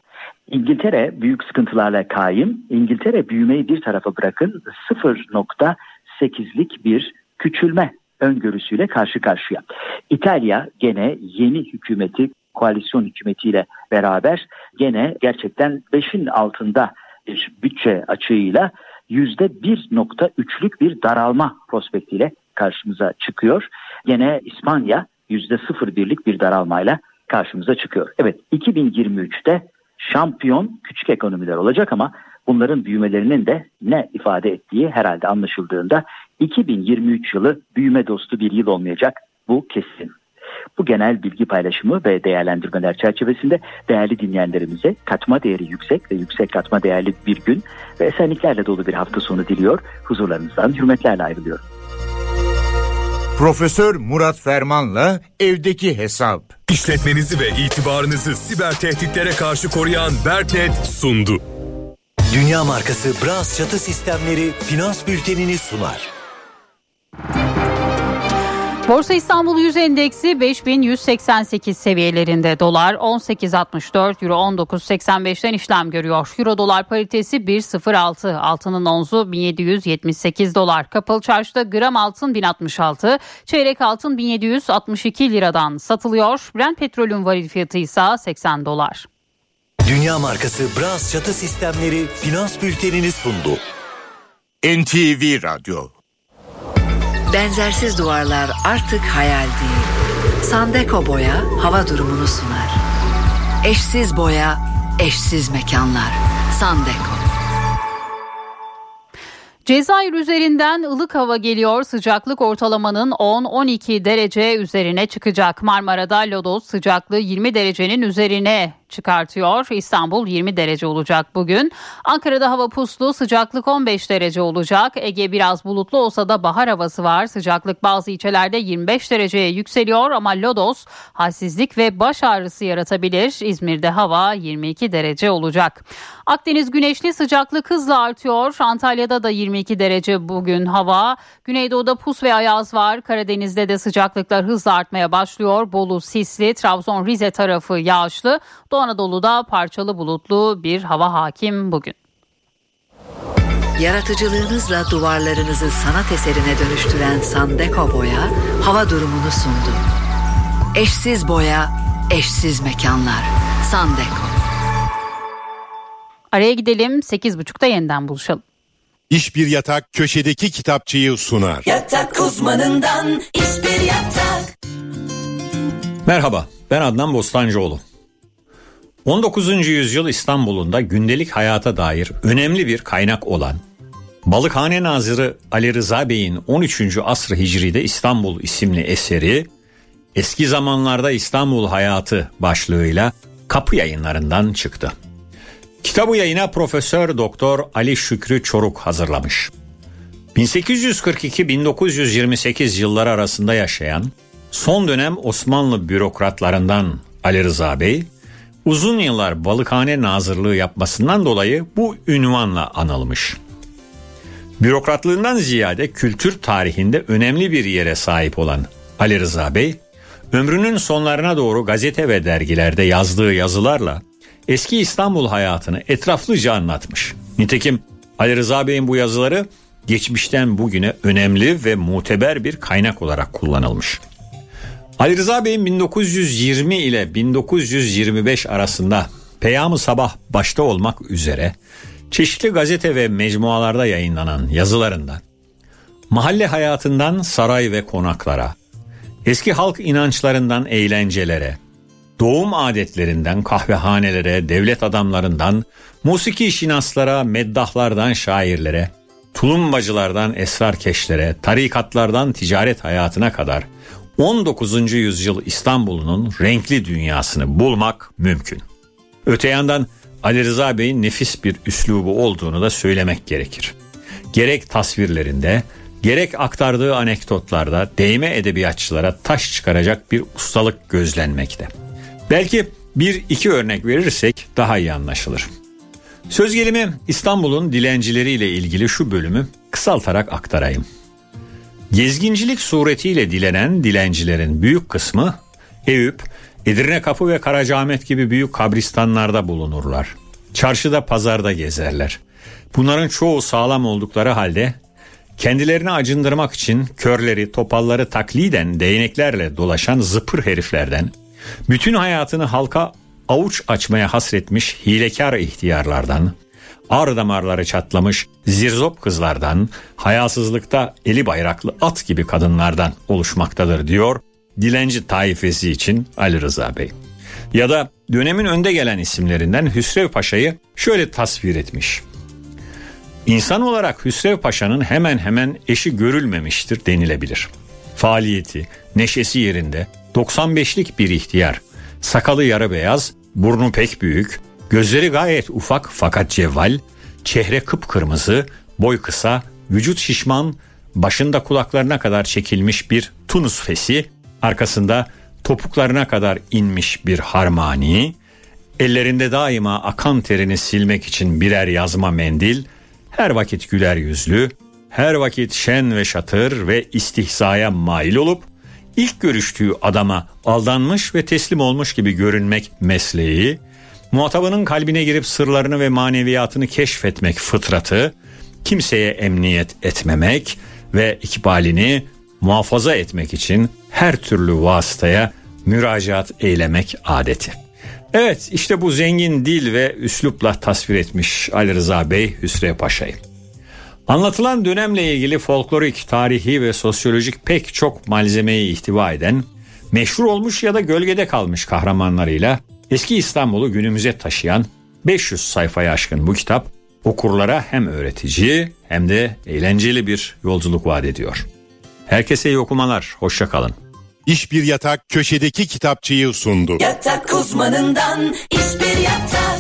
İngiltere büyük sıkıntılarla kayyım. İngiltere büyümeyi bir tarafa bırakın sıfır nokta sekizlik bir küçülme öngörüsüyle karşı karşıya. İtalya gene yeni hükümeti, koalisyon hükümetiyle beraber gene gerçekten beşin altında bir bütçe açığıyla yüzde bir nokta üçlük bir daralma prospektiyle karşımıza çıkıyor. Gene İspanya yüzde sıfır virgül birlik bir daralmayla karşımıza çıkıyor. Evet, iki bin yirmi üçte şampiyon küçük ekonomiler olacak ama bunların büyümelerinin de ne ifade ettiği herhalde anlaşıldığında iki bin yirmi üç yılı büyüme dostu bir yıl olmayacak, bu kesin. Bu genel bilgi paylaşımı ve değerlendirmeler çerçevesinde değerli dinleyenlerimize katma değeri yüksek ve yüksek katma değerli bir gün ve esenliklerle dolu bir hafta sonu diliyor. Huzurlarınızdan hürmetlerle ayrılıyorum. Profesör Murat Ferman'la evdeki hesap. İşletmenizi ve itibarınızı siber tehditlere karşı koruyan Bertet sundu. Dünya markası Brass Çatı Sistemleri finans bültenini sunar. Borsa İstanbul yüz endeksi beş bin yüz seksen sekiz seviyelerinde, dolar on sekiz altmış dört, euro on dokuz seksen beşten işlem görüyor. Euro dolar paritesi bir virgül sıfır altı, altının onzu bin yedi yüz yetmiş sekiz dolar. Kapalı çarşıda gram altın bin altmış altı, çeyrek altın bin yedi yüz altmış iki liradan satılıyor. Brent petrolün varil fiyatı ise seksen dolar. Dünya markası Brass Çatı Sistemleri finans bültenini sundu. N T V Radyo. Benzersiz duvarlar artık hayal değil. Sandeko Boya hava durumunu sunar. Eşsiz boya, eşsiz mekanlar. Sandeko. Cezayir üzerinden ılık hava geliyor. Sıcaklık ortalamanın on on iki derece üzerine çıkacak. Marmara'da lodos sıcaklığı yirmi derecenin üzerine çıkartıyor. İstanbul yirmi derece olacak bugün. Ankara'da hava puslu, sıcaklık on beş derece olacak. Ege biraz bulutlu olsa da bahar havası var. Sıcaklık bazı ilçelerde yirmi beş dereceye yükseliyor ama lodos halsizlik ve baş ağrısı yaratabilir. İzmir'de hava yirmi iki derece olacak. Akdeniz güneşli, sıcaklık hızla artıyor. Antalya'da da yirmi iki derece bugün hava. Güneydoğu'da pus ve ayaz var. Karadeniz'de de sıcaklıklar hızla artmaya başlıyor. Bolu sisli, Trabzon Rize tarafı yağışlı. Doğu Anadolu'da parçalı bulutlu bir hava hakim bugün. Yaratıcılığınızla duvarlarınızı sanat eserine dönüştüren Sandeko Boya hava durumunu sundu. Eşsiz boya, eşsiz mekanlar. Sandeko. Araya gidelim, sekiz buçukta yeniden buluşalım. İş bir yatak köşedeki kitapçıyı sunar. Yatak uzmanından iş bir yatak. Merhaba, ben Adnan Bostancıoğlu. on dokuzuncu yüzyıl İstanbul'unda gündelik hayata dair önemli bir kaynak olan Balıkhane Nazırı Ali Rıza Bey'in on üçüncü asrı Hicri'de İstanbul isimli eseri, Eski Zamanlarda İstanbul Hayatı başlığıyla Kapı Yayınlarından çıktı. Kitabı yayına Profesör Doktor Ali Şükrü Çoruk hazırlamış. bin sekiz yüz kırk iki - bin dokuz yüz yirmi sekiz yılları arasında yaşayan son dönem Osmanlı bürokratlarından Ali Rıza Bey, uzun yıllar Balıkhane Nazırlığı yapmasından dolayı bu ünvanla anılmış. Bürokratlığından ziyade kültür tarihinde önemli bir yere sahip olan Ali Rıza Bey, ömrünün sonlarına doğru gazete ve dergilerde yazdığı yazılarla eski İstanbul hayatını etraflıca anlatmış. Nitekim Ali Rıza Bey'in bu yazıları geçmişten bugüne önemli ve muteber bir kaynak olarak kullanılmış. Ali Rıza Bey'in bin dokuz yüz yirmi ile bin dokuz yüz yirmi beş arasında Peyam-ı Sabah başta olmak üzere çeşitli gazete ve mecmualarda yayınlanan yazılarından mahalle hayatından saray ve konaklara, eski halk inançlarından eğlencelere, doğum adetlerinden kahvehanelere, devlet adamlarından musiki şinaslara, meddahlardan şairlere, tulumbacılardan esrarkeşlere, tarikatlardan ticaret hayatına kadar on dokuzuncu yüzyıl İstanbul'un renkli dünyasını bulmak mümkün. Öte yandan Ali Rıza Bey'in nefis bir üslubu olduğunu da söylemek gerekir. Gerek tasvirlerinde, gerek aktardığı anekdotlarda değme edebiyatçılara taş çıkaracak bir ustalık gözlenmekte. Belki bir iki örnek verirsek daha iyi anlaşılır. Söz gelimi İstanbul'un dilencileriyle ilgili şu bölümü kısaltarak aktarayım. Gezgincilik suretiyle dilenen dilencilerin büyük kısmı Eyüp, Edirne Kapı ve Karacaahmet gibi büyük kabristanlarda bulunurlar. Çarşıda, pazarda gezerler. Bunların çoğu sağlam oldukları halde kendilerini acındırmak için körleri, topalları takliden değneklerle dolaşan zıpır heriflerden, bütün hayatını halka avuç açmaya hasretmiş hilekar ihtiyarlardan, ağır damarları çatlamış zirzop kızlardan, hayasızlıkta eli bayraklı at gibi kadınlardan oluşmaktadır diyor dilenci taifesi için Ali Rıza Bey. Ya da dönemin önde gelen isimlerinden Hüsrev Paşa'yı şöyle tasvir etmiş. İnsan olarak Hüsrev Paşa'nın hemen hemen eşi görülmemiştir denilebilir. Faaliyeti, neşesi yerinde, doksan beşlik bir ihtiyar, sakalı yarı beyaz, burnu pek büyük, gözleri gayet ufak fakat cevval, çehre kıpkırmızı, boy kısa, vücut şişman, başında kulaklarına kadar çekilmiş bir Tunus fesi, arkasında topuklarına kadar inmiş bir harmani, ellerinde daima akan terini silmek için birer yazma mendil, her vakit güler yüzlü, her vakit şen ve şatır ve istihzaya mail olup ilk görüştüğü adama aldanmış ve teslim olmuş gibi görünmek mesleği, muhatabının kalbine girip sırlarını ve maneviyatını keşfetmek fıtratı, kimseye emniyet etmemek ve ikbalini muhafaza etmek için her türlü vasıtaya müracaat eylemek adeti. Evet, işte bu zengin dil ve üslupla tasvir etmiş Ali Rıza Bey Hüsrev Paşa'yı. Anlatılan dönemle ilgili folklorik, tarihi ve sosyolojik pek çok malzemeyi ihtiva eden, meşhur olmuş ya da gölgede kalmış kahramanlarıyla eski İstanbul'u günümüze taşıyan beş yüz sayfayı aşkın bu kitap, okurlara hem öğretici hem de eğlenceli bir yolculuk vaat ediyor. Herkese iyi okumalar, hoşça kalın. İş Bir Yatak köşedeki kitapçıyı sundu. Yatak uzmanından İş Bir Yatak.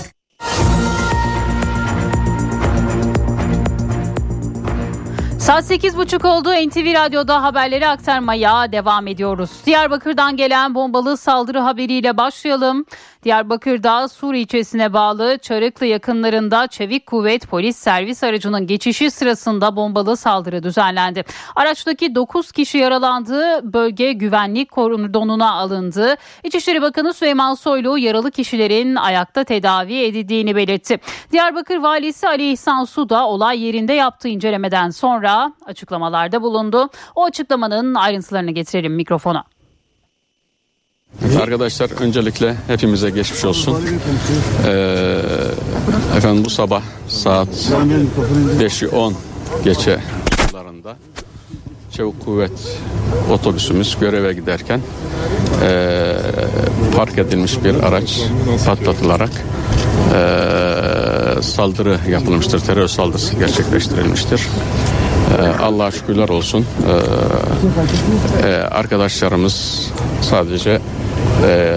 Saat sekiz buçuk oldu. N T V Radyo'da haberleri aktarmaya devam ediyoruz. Diyarbakır'dan gelen bombalı saldırı haberiyle başlayalım. Diyarbakır'da Sur ilçesine bağlı Çarıklı yakınlarında Çevik Kuvvet Polis Servis aracının geçişi sırasında bombalı saldırı düzenlendi. Araçtaki dokuz kişi yaralandı. Bölge güvenlik koridoruna alındı. İçişleri Bakanı Süleyman Soylu yaralı kişilerin ayakta tedavi edildiğini belirtti. Diyarbakır Valisi Ali İhsan Su da olay yerinde yaptığı incelemeden sonra açıklamalarda bulundu. O açıklamanın ayrıntılarını getirelim mikrofona. Arkadaşlar, öncelikle hepimize geçmiş olsun. Ee, efendim bu sabah saat beşi on geçe sularında Çevik Kuvvet otobüsümüz göreve giderken e, park edilmiş bir araç patlatılarak e, saldırı yapılmıştır. Terör saldırısı gerçekleştirilmiştir. Allah'a şükürler olsun. Ee, arkadaşlarımız sadece e,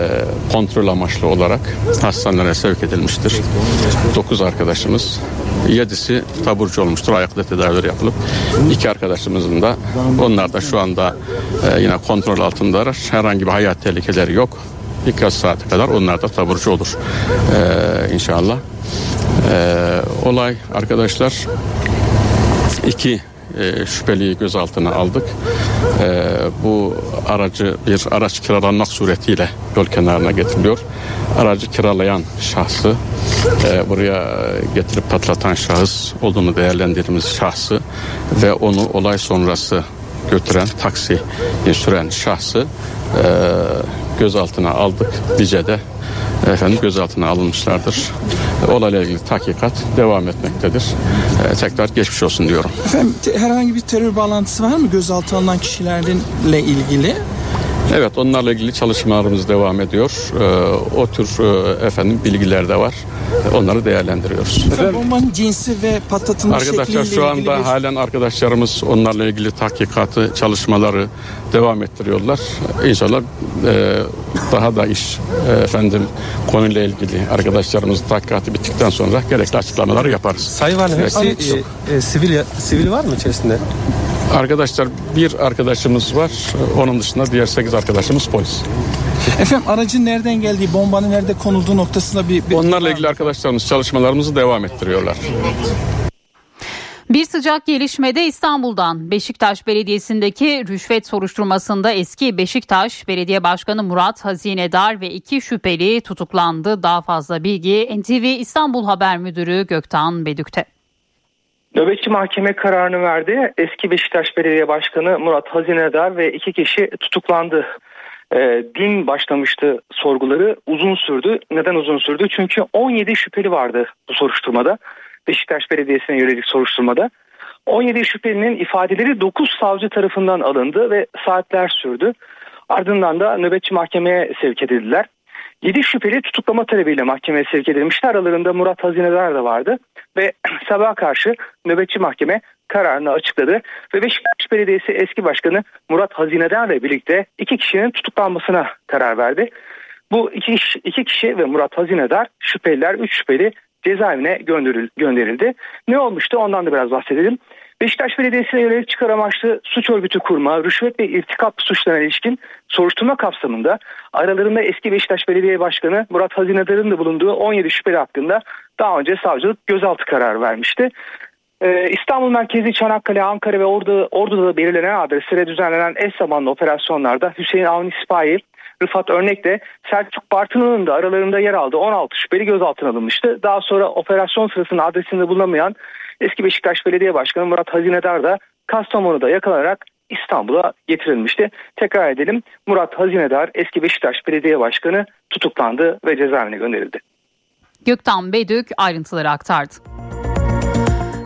kontrol amaçlı olarak hastanelere sevk edilmiştir. dokuz arkadaşımız, yedisi taburcu olmuştur. Ayakta tedaviler yapılıp iki arkadaşımızın da, onlar da şu anda e, yine kontrol altındalar. Herhangi bir hayat tehlikeleri yok. Birkaç saate kadar onlar da taburcu olur. Ee, inşallah. Ee, olay arkadaşlar, iki E, şüpheliyi gözaltına aldık. E, bu aracı bir araç kiralanmak suretiyle yol kenarına getiriliyor. Aracı kiralayan şahsı, e, buraya getirip patlatan şahıs olduğunu değerlendirdiğimiz şahsı ve onu olay sonrası götüren taksi süren şahsı e, gözaltına aldık. Lice'de efendim gözaltına alınmışlardır. Olayla ilgili tahkikat devam etmektedir. Ee, tekrar geçmiş olsun diyorum. Efendim te- herhangi bir terör bağlantısı var mı gözaltına alınan kişilerle ilgili? Evet, onlarla ilgili çalışmalarımız devam ediyor. Ee, o tür e, efendim bilgiler de var. Onları değerlendiriyoruz. Efendim, bombanın cinsi ve patlatılma şekliyle ilgili. Arkadaşlar şu anda bir... halen arkadaşlarımız onlarla ilgili tahkikatı, çalışmaları devam ettiriyorlar. İnşallah e, daha da iş e, efendim konuyla ilgili arkadaşlarımızın tahkikatı bittikten sonra gerekli açıklamaları yaparız. Sayın Valim, hepsi e, e, sivil sivil var mı içerisinde? Arkadaşlar, bir arkadaşımız var. Onun dışında diğer sekiz arkadaşımız polis. Efendim aracın nereden geldiği, bombanın nerede konulduğu noktasında bir... bir... Onlarla ilgili arkadaşlarımız çalışmalarımızı devam ettiriyorlar. Bir sıcak gelişmede İstanbul'dan. Beşiktaş Belediyesi'ndeki rüşvet soruşturmasında eski Beşiktaş Belediye Başkanı Murat Hazinedar ve iki şüpheli tutuklandı. Daha fazla bilgi N T V İstanbul Haber Müdürü Göktan Bedük'te. Nöbetçi mahkeme kararını verdi. Eski Beşiktaş Belediye Başkanı Murat Hazinedar ve iki kişi tutuklandı. E, dün başlamıştı sorguları. Uzun sürdü. Neden uzun sürdü? Çünkü on yedi şüpheli vardı bu soruşturmada. Beşiktaş Belediyesi'ne yönelik soruşturmada. on yedi şüphelinin ifadeleri dokuz savcı tarafından alındı ve saatler sürdü. Ardından da nöbetçi mahkemeye sevk edildiler. yedi şüpheli tutuklama talebiyle mahkemeye sevk edilmişti. Aralarında Murat Hazinedar da vardı. Ve sabaha karşı nöbetçi mahkeme kararını açıkladı ve Beşiktaş Belediyesi eski başkanı Murat Hazinedar'la birlikte iki kişinin tutuklanmasına karar verdi. Bu iki, iki kişi ve Murat Hazinedar şüpheliler, üç şüpheli cezaevine gönderildi. Ne olmuştu, ondan da biraz bahsedelim. Beşiktaş Belediyesi'ne yönelik çıkar amaçlı suç örgütü kurma, rüşvet ve irtikap suçlarına ilişkin soruşturma kapsamında aralarında eski Beşiktaş Belediye Başkanı Murat Hazinedar'ın da bulunduğu on yedi şüpheli hakkında daha önce savcılık gözaltı kararı vermişti. İstanbul merkezi Çanakkale, Ankara ve Ordu, Ordu'da belirlenen adreslere düzenlenen eş zamanlı operasyonlarda Hüseyin Avni Sipahi, Rıfat Örnek de Selçuk Bartın'ın da aralarında yer aldığı on altı şüpheli gözaltına alınmıştı. Daha sonra operasyon sırasında adresinde bulunamayan eski Beşiktaş Belediye Başkanı Murat Hazinedar da Kastamonu'da yakalanarak İstanbul'a getirilmişti. Tekrar edelim, Murat Hazinedar eski Beşiktaş Belediye Başkanı tutuklandı ve cezaevine gönderildi. Gökten Bedük ayrıntıları aktardı.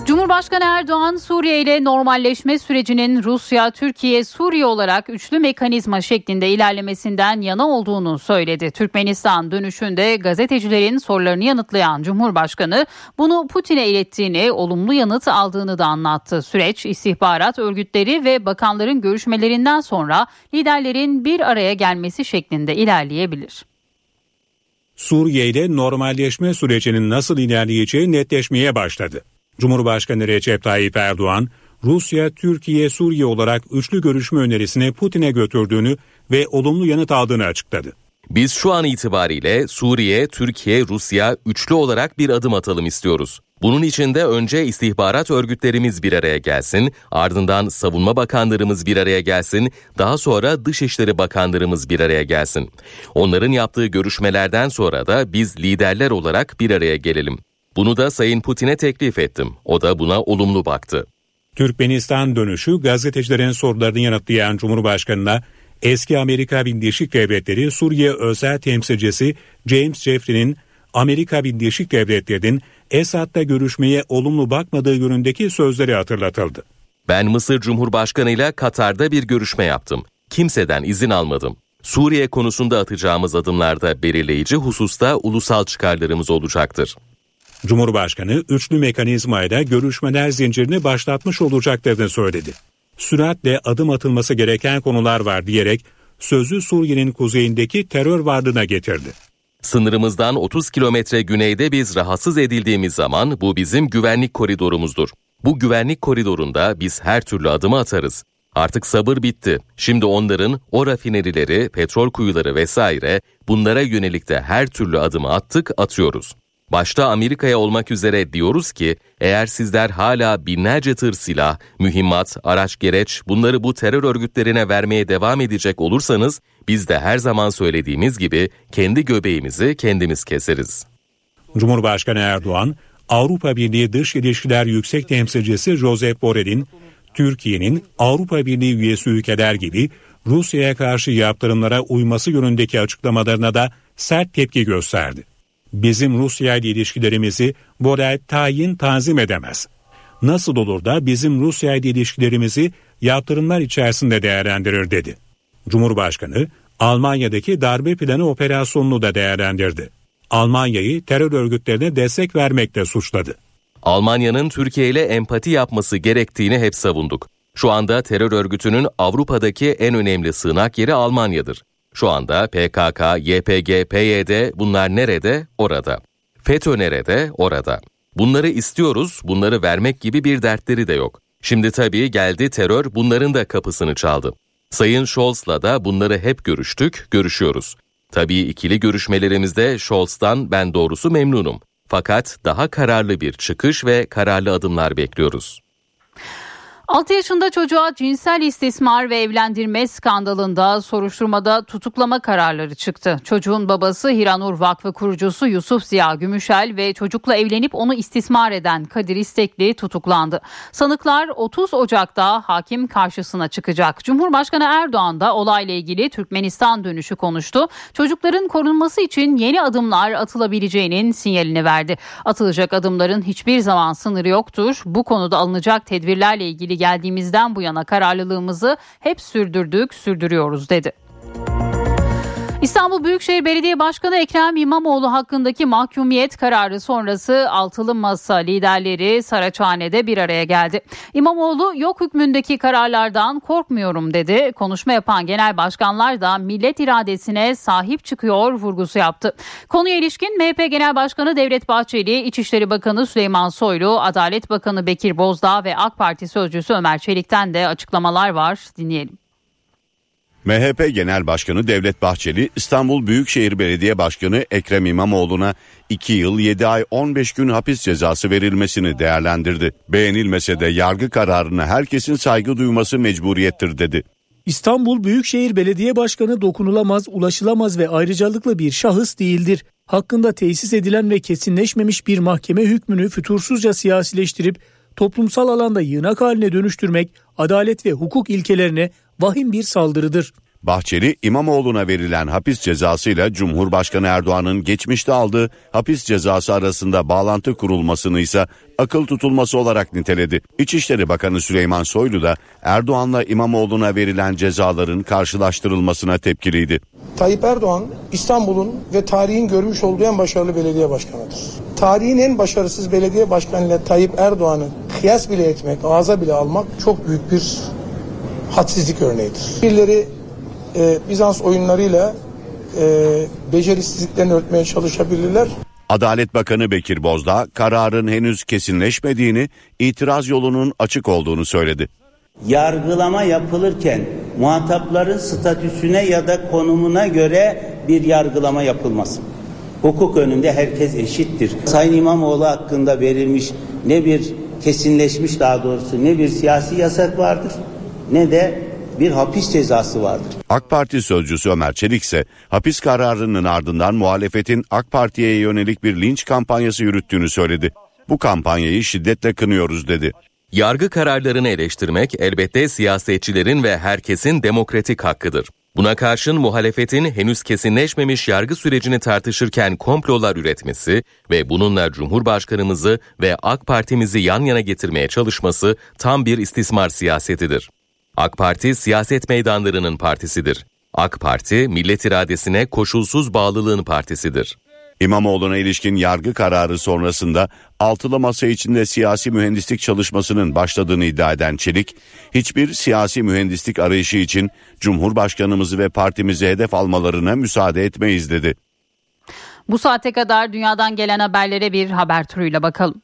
Cumhurbaşkanı Erdoğan, Suriye ile normalleşme sürecinin Rusya, Türkiye, Suriye olarak üçlü mekanizma şeklinde ilerlemesinden yana olduğunu söyledi. Türkmenistan dönüşünde gazetecilerin sorularını yanıtlayan Cumhurbaşkanı, bunu Putin'e ilettiğini, olumlu yanıt aldığını da anlattı. Süreç, istihbarat örgütleri ve bakanların görüşmelerinden sonra liderlerin bir araya gelmesi şeklinde ilerleyebilir. Suriye ile normalleşme sürecinin nasıl ilerleyeceği netleşmeye başladı. Cumhurbaşkanı Recep Tayyip Erdoğan, Rusya, Türkiye, Suriye olarak üçlü görüşme önerisini Putin'e götürdüğünü ve olumlu yanıt aldığını açıkladı. Biz şu an itibariyle Suriye, Türkiye, Rusya üçlü olarak bir adım atalım istiyoruz. Bunun için de önce istihbarat örgütlerimiz bir araya gelsin, ardından savunma bakanlarımız bir araya gelsin, daha sonra dışişleri bakanlarımız bir araya gelsin. Onların yaptığı görüşmelerden sonra da biz liderler olarak bir araya gelelim. Bunu da Sayın Putin'e teklif ettim. O da buna olumlu baktı. Türkmenistan dönüşü gazetecilerin sorularını yanıtlayan Cumhurbaşkanı'na eski Amerika Birleşik Devletleri Suriye özel temsilcisi James Jeffrey'nin Amerika Birleşik Devletleri'nin Esad'la görüşmeye olumlu bakmadığı yönündeki sözleri hatırlatıldı. Ben Mısır Cumhurbaşkanı'yla Katar'da bir görüşme yaptım. Kimseden izin almadım. Suriye konusunda atacağımız adımlarda belirleyici hususta ulusal çıkarlarımız olacaktır. Cumhurbaşkanı üçlü mekanizmayla görüşmeler zincirini başlatmış olacaklarını söyledi. Süratle adım atılması gereken konular var diyerek sözü Suriye'nin kuzeyindeki terör varlığına getirdi. Sınırımızdan otuz kilometre güneyde biz rahatsız edildiğimiz zaman bu bizim güvenlik koridorumuzdur. Bu güvenlik koridorunda biz her türlü adımı atarız. Artık sabır bitti. Şimdi onların o rafinerileri, petrol kuyuları vesaire bunlara yönelik de her türlü adımı attık, atıyoruz. Başta Amerika'ya olmak üzere diyoruz ki eğer sizler hala binlerce tır silah, mühimmat, araç gereç bunları bu terör örgütlerine vermeye devam edecek olursanız biz de her zaman söylediğimiz gibi kendi göbeğimizi kendimiz keseriz. Cumhurbaşkanı Erdoğan, Avrupa Birliği Dış İlişkiler Yüksek Temsilcisi Josep Borrell'in Türkiye'nin Avrupa Birliği üyesi ülkeler gibi Rusya'ya karşı yaptırımlara uyması yönündeki açıklamalarına da sert tepki gösterdi. Bizim Rusya ile ilişkilerimizi Borrell tayin tanzim edemez. Nasıl olur da bizim Rusya ile ilişkilerimizi yaptırımlar içerisinde değerlendirir dedi. Cumhurbaşkanı Almanya'daki darbe planı operasyonunu da değerlendirdi. Almanya'yı terör örgütlerine destek vermekle suçladı. Almanya'nın Türkiye ile empati yapması gerektiğini hep savunduk. Şu anda terör örgütünün Avrupa'daki en önemli sığınak yeri Almanya'dır. Şu anda P K K, Y P G, P Y D bunlar nerede? Orada. FETÖ nerede? Orada. Bunları istiyoruz, bunları vermek gibi bir dertleri de yok. Şimdi tabii geldi terör bunların da kapısını çaldı. Sayın Scholz'la da bunları hep görüştük, görüşüyoruz. Tabii ikili görüşmelerimizde Scholz'tan ben doğrusu memnunum. Fakat daha kararlı bir çıkış ve kararlı adımlar bekliyoruz. altı yaşında çocuğa cinsel istismar ve evlendirme skandalında soruşturmada tutuklama kararları çıktı. Çocuğun babası Hiranur Vakfı kurucusu Yusuf Ziya Gümüşel ve çocukla evlenip onu istismar eden Kadir İstekli tutuklandı. Sanıklar otuz Ocak'ta hakim karşısına çıkacak. Cumhurbaşkanı Erdoğan da olayla ilgili Türkmenistan dönüşü konuştu. Çocukların korunması için yeni adımlar atılabileceğinin sinyalini verdi. Atılacak adımların hiçbir zaman sınırı yoktur. Bu konuda alınacak tedbirlerle ilgili geldiğimizden bu yana kararlılığımızı hep sürdürdük, sürdürüyoruz dedi. İstanbul Büyükşehir Belediye Başkanı Ekrem İmamoğlu hakkındaki mahkumiyet kararı sonrası altılı masa liderleri Saraçhane'de bir araya geldi. İmamoğlu yok hükmündeki kararlardan korkmuyorum dedi. Konuşma yapan genel başkanlar da millet iradesine sahip çıkıyor vurgusu yaptı. Konuya ilişkin M H P Genel Başkanı Devlet Bahçeli, İçişleri Bakanı Süleyman Soylu, Adalet Bakanı Bekir Bozdağ ve AK Parti Sözcüsü Ömer Çelik'ten de açıklamalar var. Dinleyelim. M H P Genel Başkanı Devlet Bahçeli, İstanbul Büyükşehir Belediye Başkanı Ekrem İmamoğlu'na iki yıl yedi ay on beş gün hapis cezası verilmesini değerlendirdi. Beğenilmese de yargı kararına herkesin saygı duyması mecburiyettir dedi. İstanbul Büyükşehir Belediye Başkanı dokunulamaz, ulaşılamaz ve ayrıcalıklı bir şahıs değildir. Hakkında tesis edilen ve kesinleşmemiş bir mahkeme hükmünü fütursuzca siyasileştirip toplumsal alanda yığınak haline dönüştürmek adalet ve hukuk ilkelerine vahim bir saldırıdır. Bahçeli, İmamoğlu'na verilen hapis cezasıyla Cumhurbaşkanı Erdoğan'ın geçmişte aldığı hapis cezası arasında bağlantı kurulmasını ise akıl tutulması olarak niteledi. İçişleri Bakanı Süleyman Soylu da Erdoğan'la İmamoğlu'na verilen cezaların karşılaştırılmasına tepkiliydi. Tayyip Erdoğan, İstanbul'un ve tarihin görmüş olduğu en başarılı belediye başkanıdır. Tarihin en başarısız belediye başkanıyla Tayyip Erdoğan'ı kıyas bile etmek, ağza bile almak çok büyük bir hadsizlik örneğidir. Birileri E, Bizans oyunlarıyla e, becerisizliklerini örtmeye çalışabilirler. Adalet Bakanı Bekir Bozdağ, kararın henüz kesinleşmediğini, itiraz yolunun açık olduğunu söyledi. Yargılama yapılırken muhatapların statüsüne ya da konumuna göre bir yargılama yapılmaz. Hukuk önünde herkes eşittir. Sayın İmamoğlu hakkında verilmiş ne bir kesinleşmiş daha doğrusu ne bir siyasi yasak vardır ne de bir hapis cezası vardır. AK Parti sözcüsü Ömer Çelik ise hapis kararının ardından muhalefetin AK Parti'ye yönelik bir linç kampanyası yürüttüğünü söyledi. Bu kampanyayı şiddetle kınıyoruz dedi. Yargı kararlarını eleştirmek elbette siyasetçilerin ve herkesin demokratik hakkıdır. Buna karşın muhalefetin henüz kesinleşmemiş yargı sürecini tartışırken komplolar üretmesi ve bununla Cumhurbaşkanımızı ve AK Parti'mizi yan yana getirmeye çalışması tam bir istismar siyasetidir. AK Parti siyaset meydanlarının partisidir. AK Parti millet iradesine koşulsuz bağlılığın partisidir. İmamoğlu'na ilişkin yargı kararı sonrasında altılı masa içinde siyasi mühendislik çalışmasının başladığını iddia eden Çelik, hiçbir siyasi mühendislik arayışı için Cumhurbaşkanımızı ve partimizi hedef almalarına müsaade etmeyiz dedi. Bu saate kadar dünyadan gelen haberlere bir haber turuyla bakalım.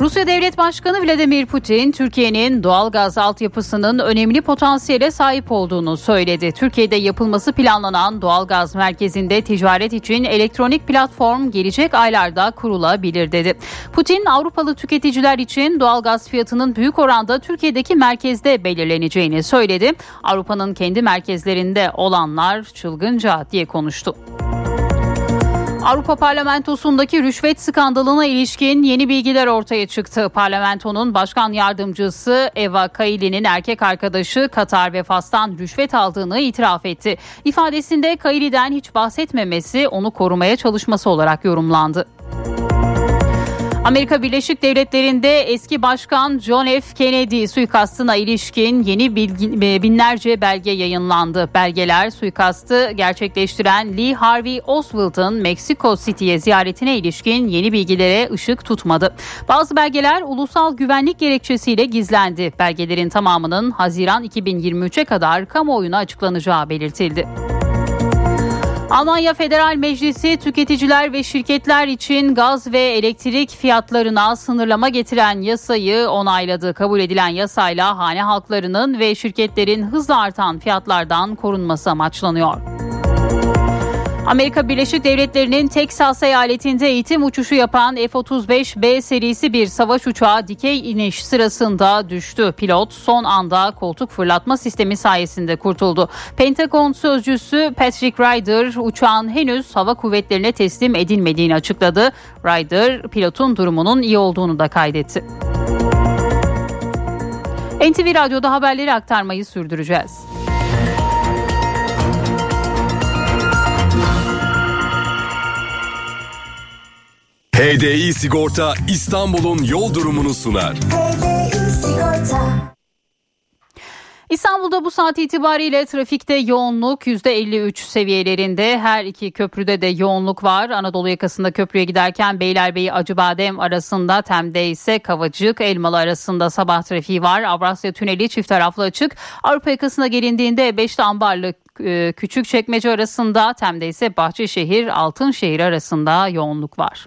Rusya Devlet Başkanı Vladimir Putin, Türkiye'nin doğal gaz altyapısının önemli potansiyele sahip olduğunu söyledi. Türkiye'de yapılması planlanan doğal gaz merkezinde ticaret için elektronik platform gelecek aylarda kurulabilir dedi. Putin, Avrupalı tüketiciler için doğal gaz fiyatının büyük oranda Türkiye'deki merkezde belirleneceğini söyledi. Avrupa'nın kendi merkezlerinde olanlar çılgınca diye konuştu. Avrupa Parlamentosu'ndaki rüşvet skandalına ilişkin yeni bilgiler ortaya çıktı. Parlamentonun başkan yardımcısı Eva Kaili'nin erkek arkadaşı Katar ve Fas'tan rüşvet aldığını itiraf etti. İfadesinde Kaili'den hiç bahsetmemesi onu korumaya çalışması olarak yorumlandı. Amerika Birleşik Devletleri'nde eski başkan John F. Kennedy suikastına ilişkin yeni bilgi, binlerce belge yayınlandı. Belgeler suikastı gerçekleştiren Lee Harvey Oswald'ın Meksiko City'ye ziyaretine ilişkin yeni bilgilere ışık tutmadı. Bazı belgeler ulusal güvenlik gerekçesiyle gizlendi. Belgelerin tamamının Haziran iki bin yirmi üçe kadar kamuoyuna açıklanacağı belirtildi. Almanya Federal Meclisi tüketiciler ve şirketler için gaz ve elektrik fiyatlarına sınırlama getiren yasayı onayladı. Kabul edilen yasayla hane halklarının ve şirketlerin hızla artan fiyatlardan korunması amaçlanıyor. Amerika Birleşik Devletleri'nin Teksas eyaletinde eğitim uçuşu yapan F otuz beş B serisi bir savaş uçağı dikey iniş sırasında düştü. Pilot son anda koltuk fırlatma sistemi sayesinde kurtuldu. Pentagon sözcüsü Patrick Ryder uçağın henüz hava kuvvetlerine teslim edilmediğini açıkladı. Ryder pilotun durumunun iyi olduğunu da kaydetti. N T V Radyo'da haberleri aktarmayı sürdüreceğiz. H D İ Sigorta İstanbul'un yol durumunu sunar. İstanbul'da bu saat itibariyle trafikte yoğunluk yüzde elli üç seviyelerinde. Her iki köprüde de yoğunluk var. Anadolu yakasında köprüye giderken Beylerbeyi Acıbadem arasında, Tem'de ise Kavacık Elmalı arasında sabah trafiği var. Avrasya Tüneli çift taraflı açık. Avrupa yakasına gelindiğinde Beşli Ambarlı Küçükçekmece arasında, Tem'de ise Bahçeşehir Altınşehir arasında yoğunluk var.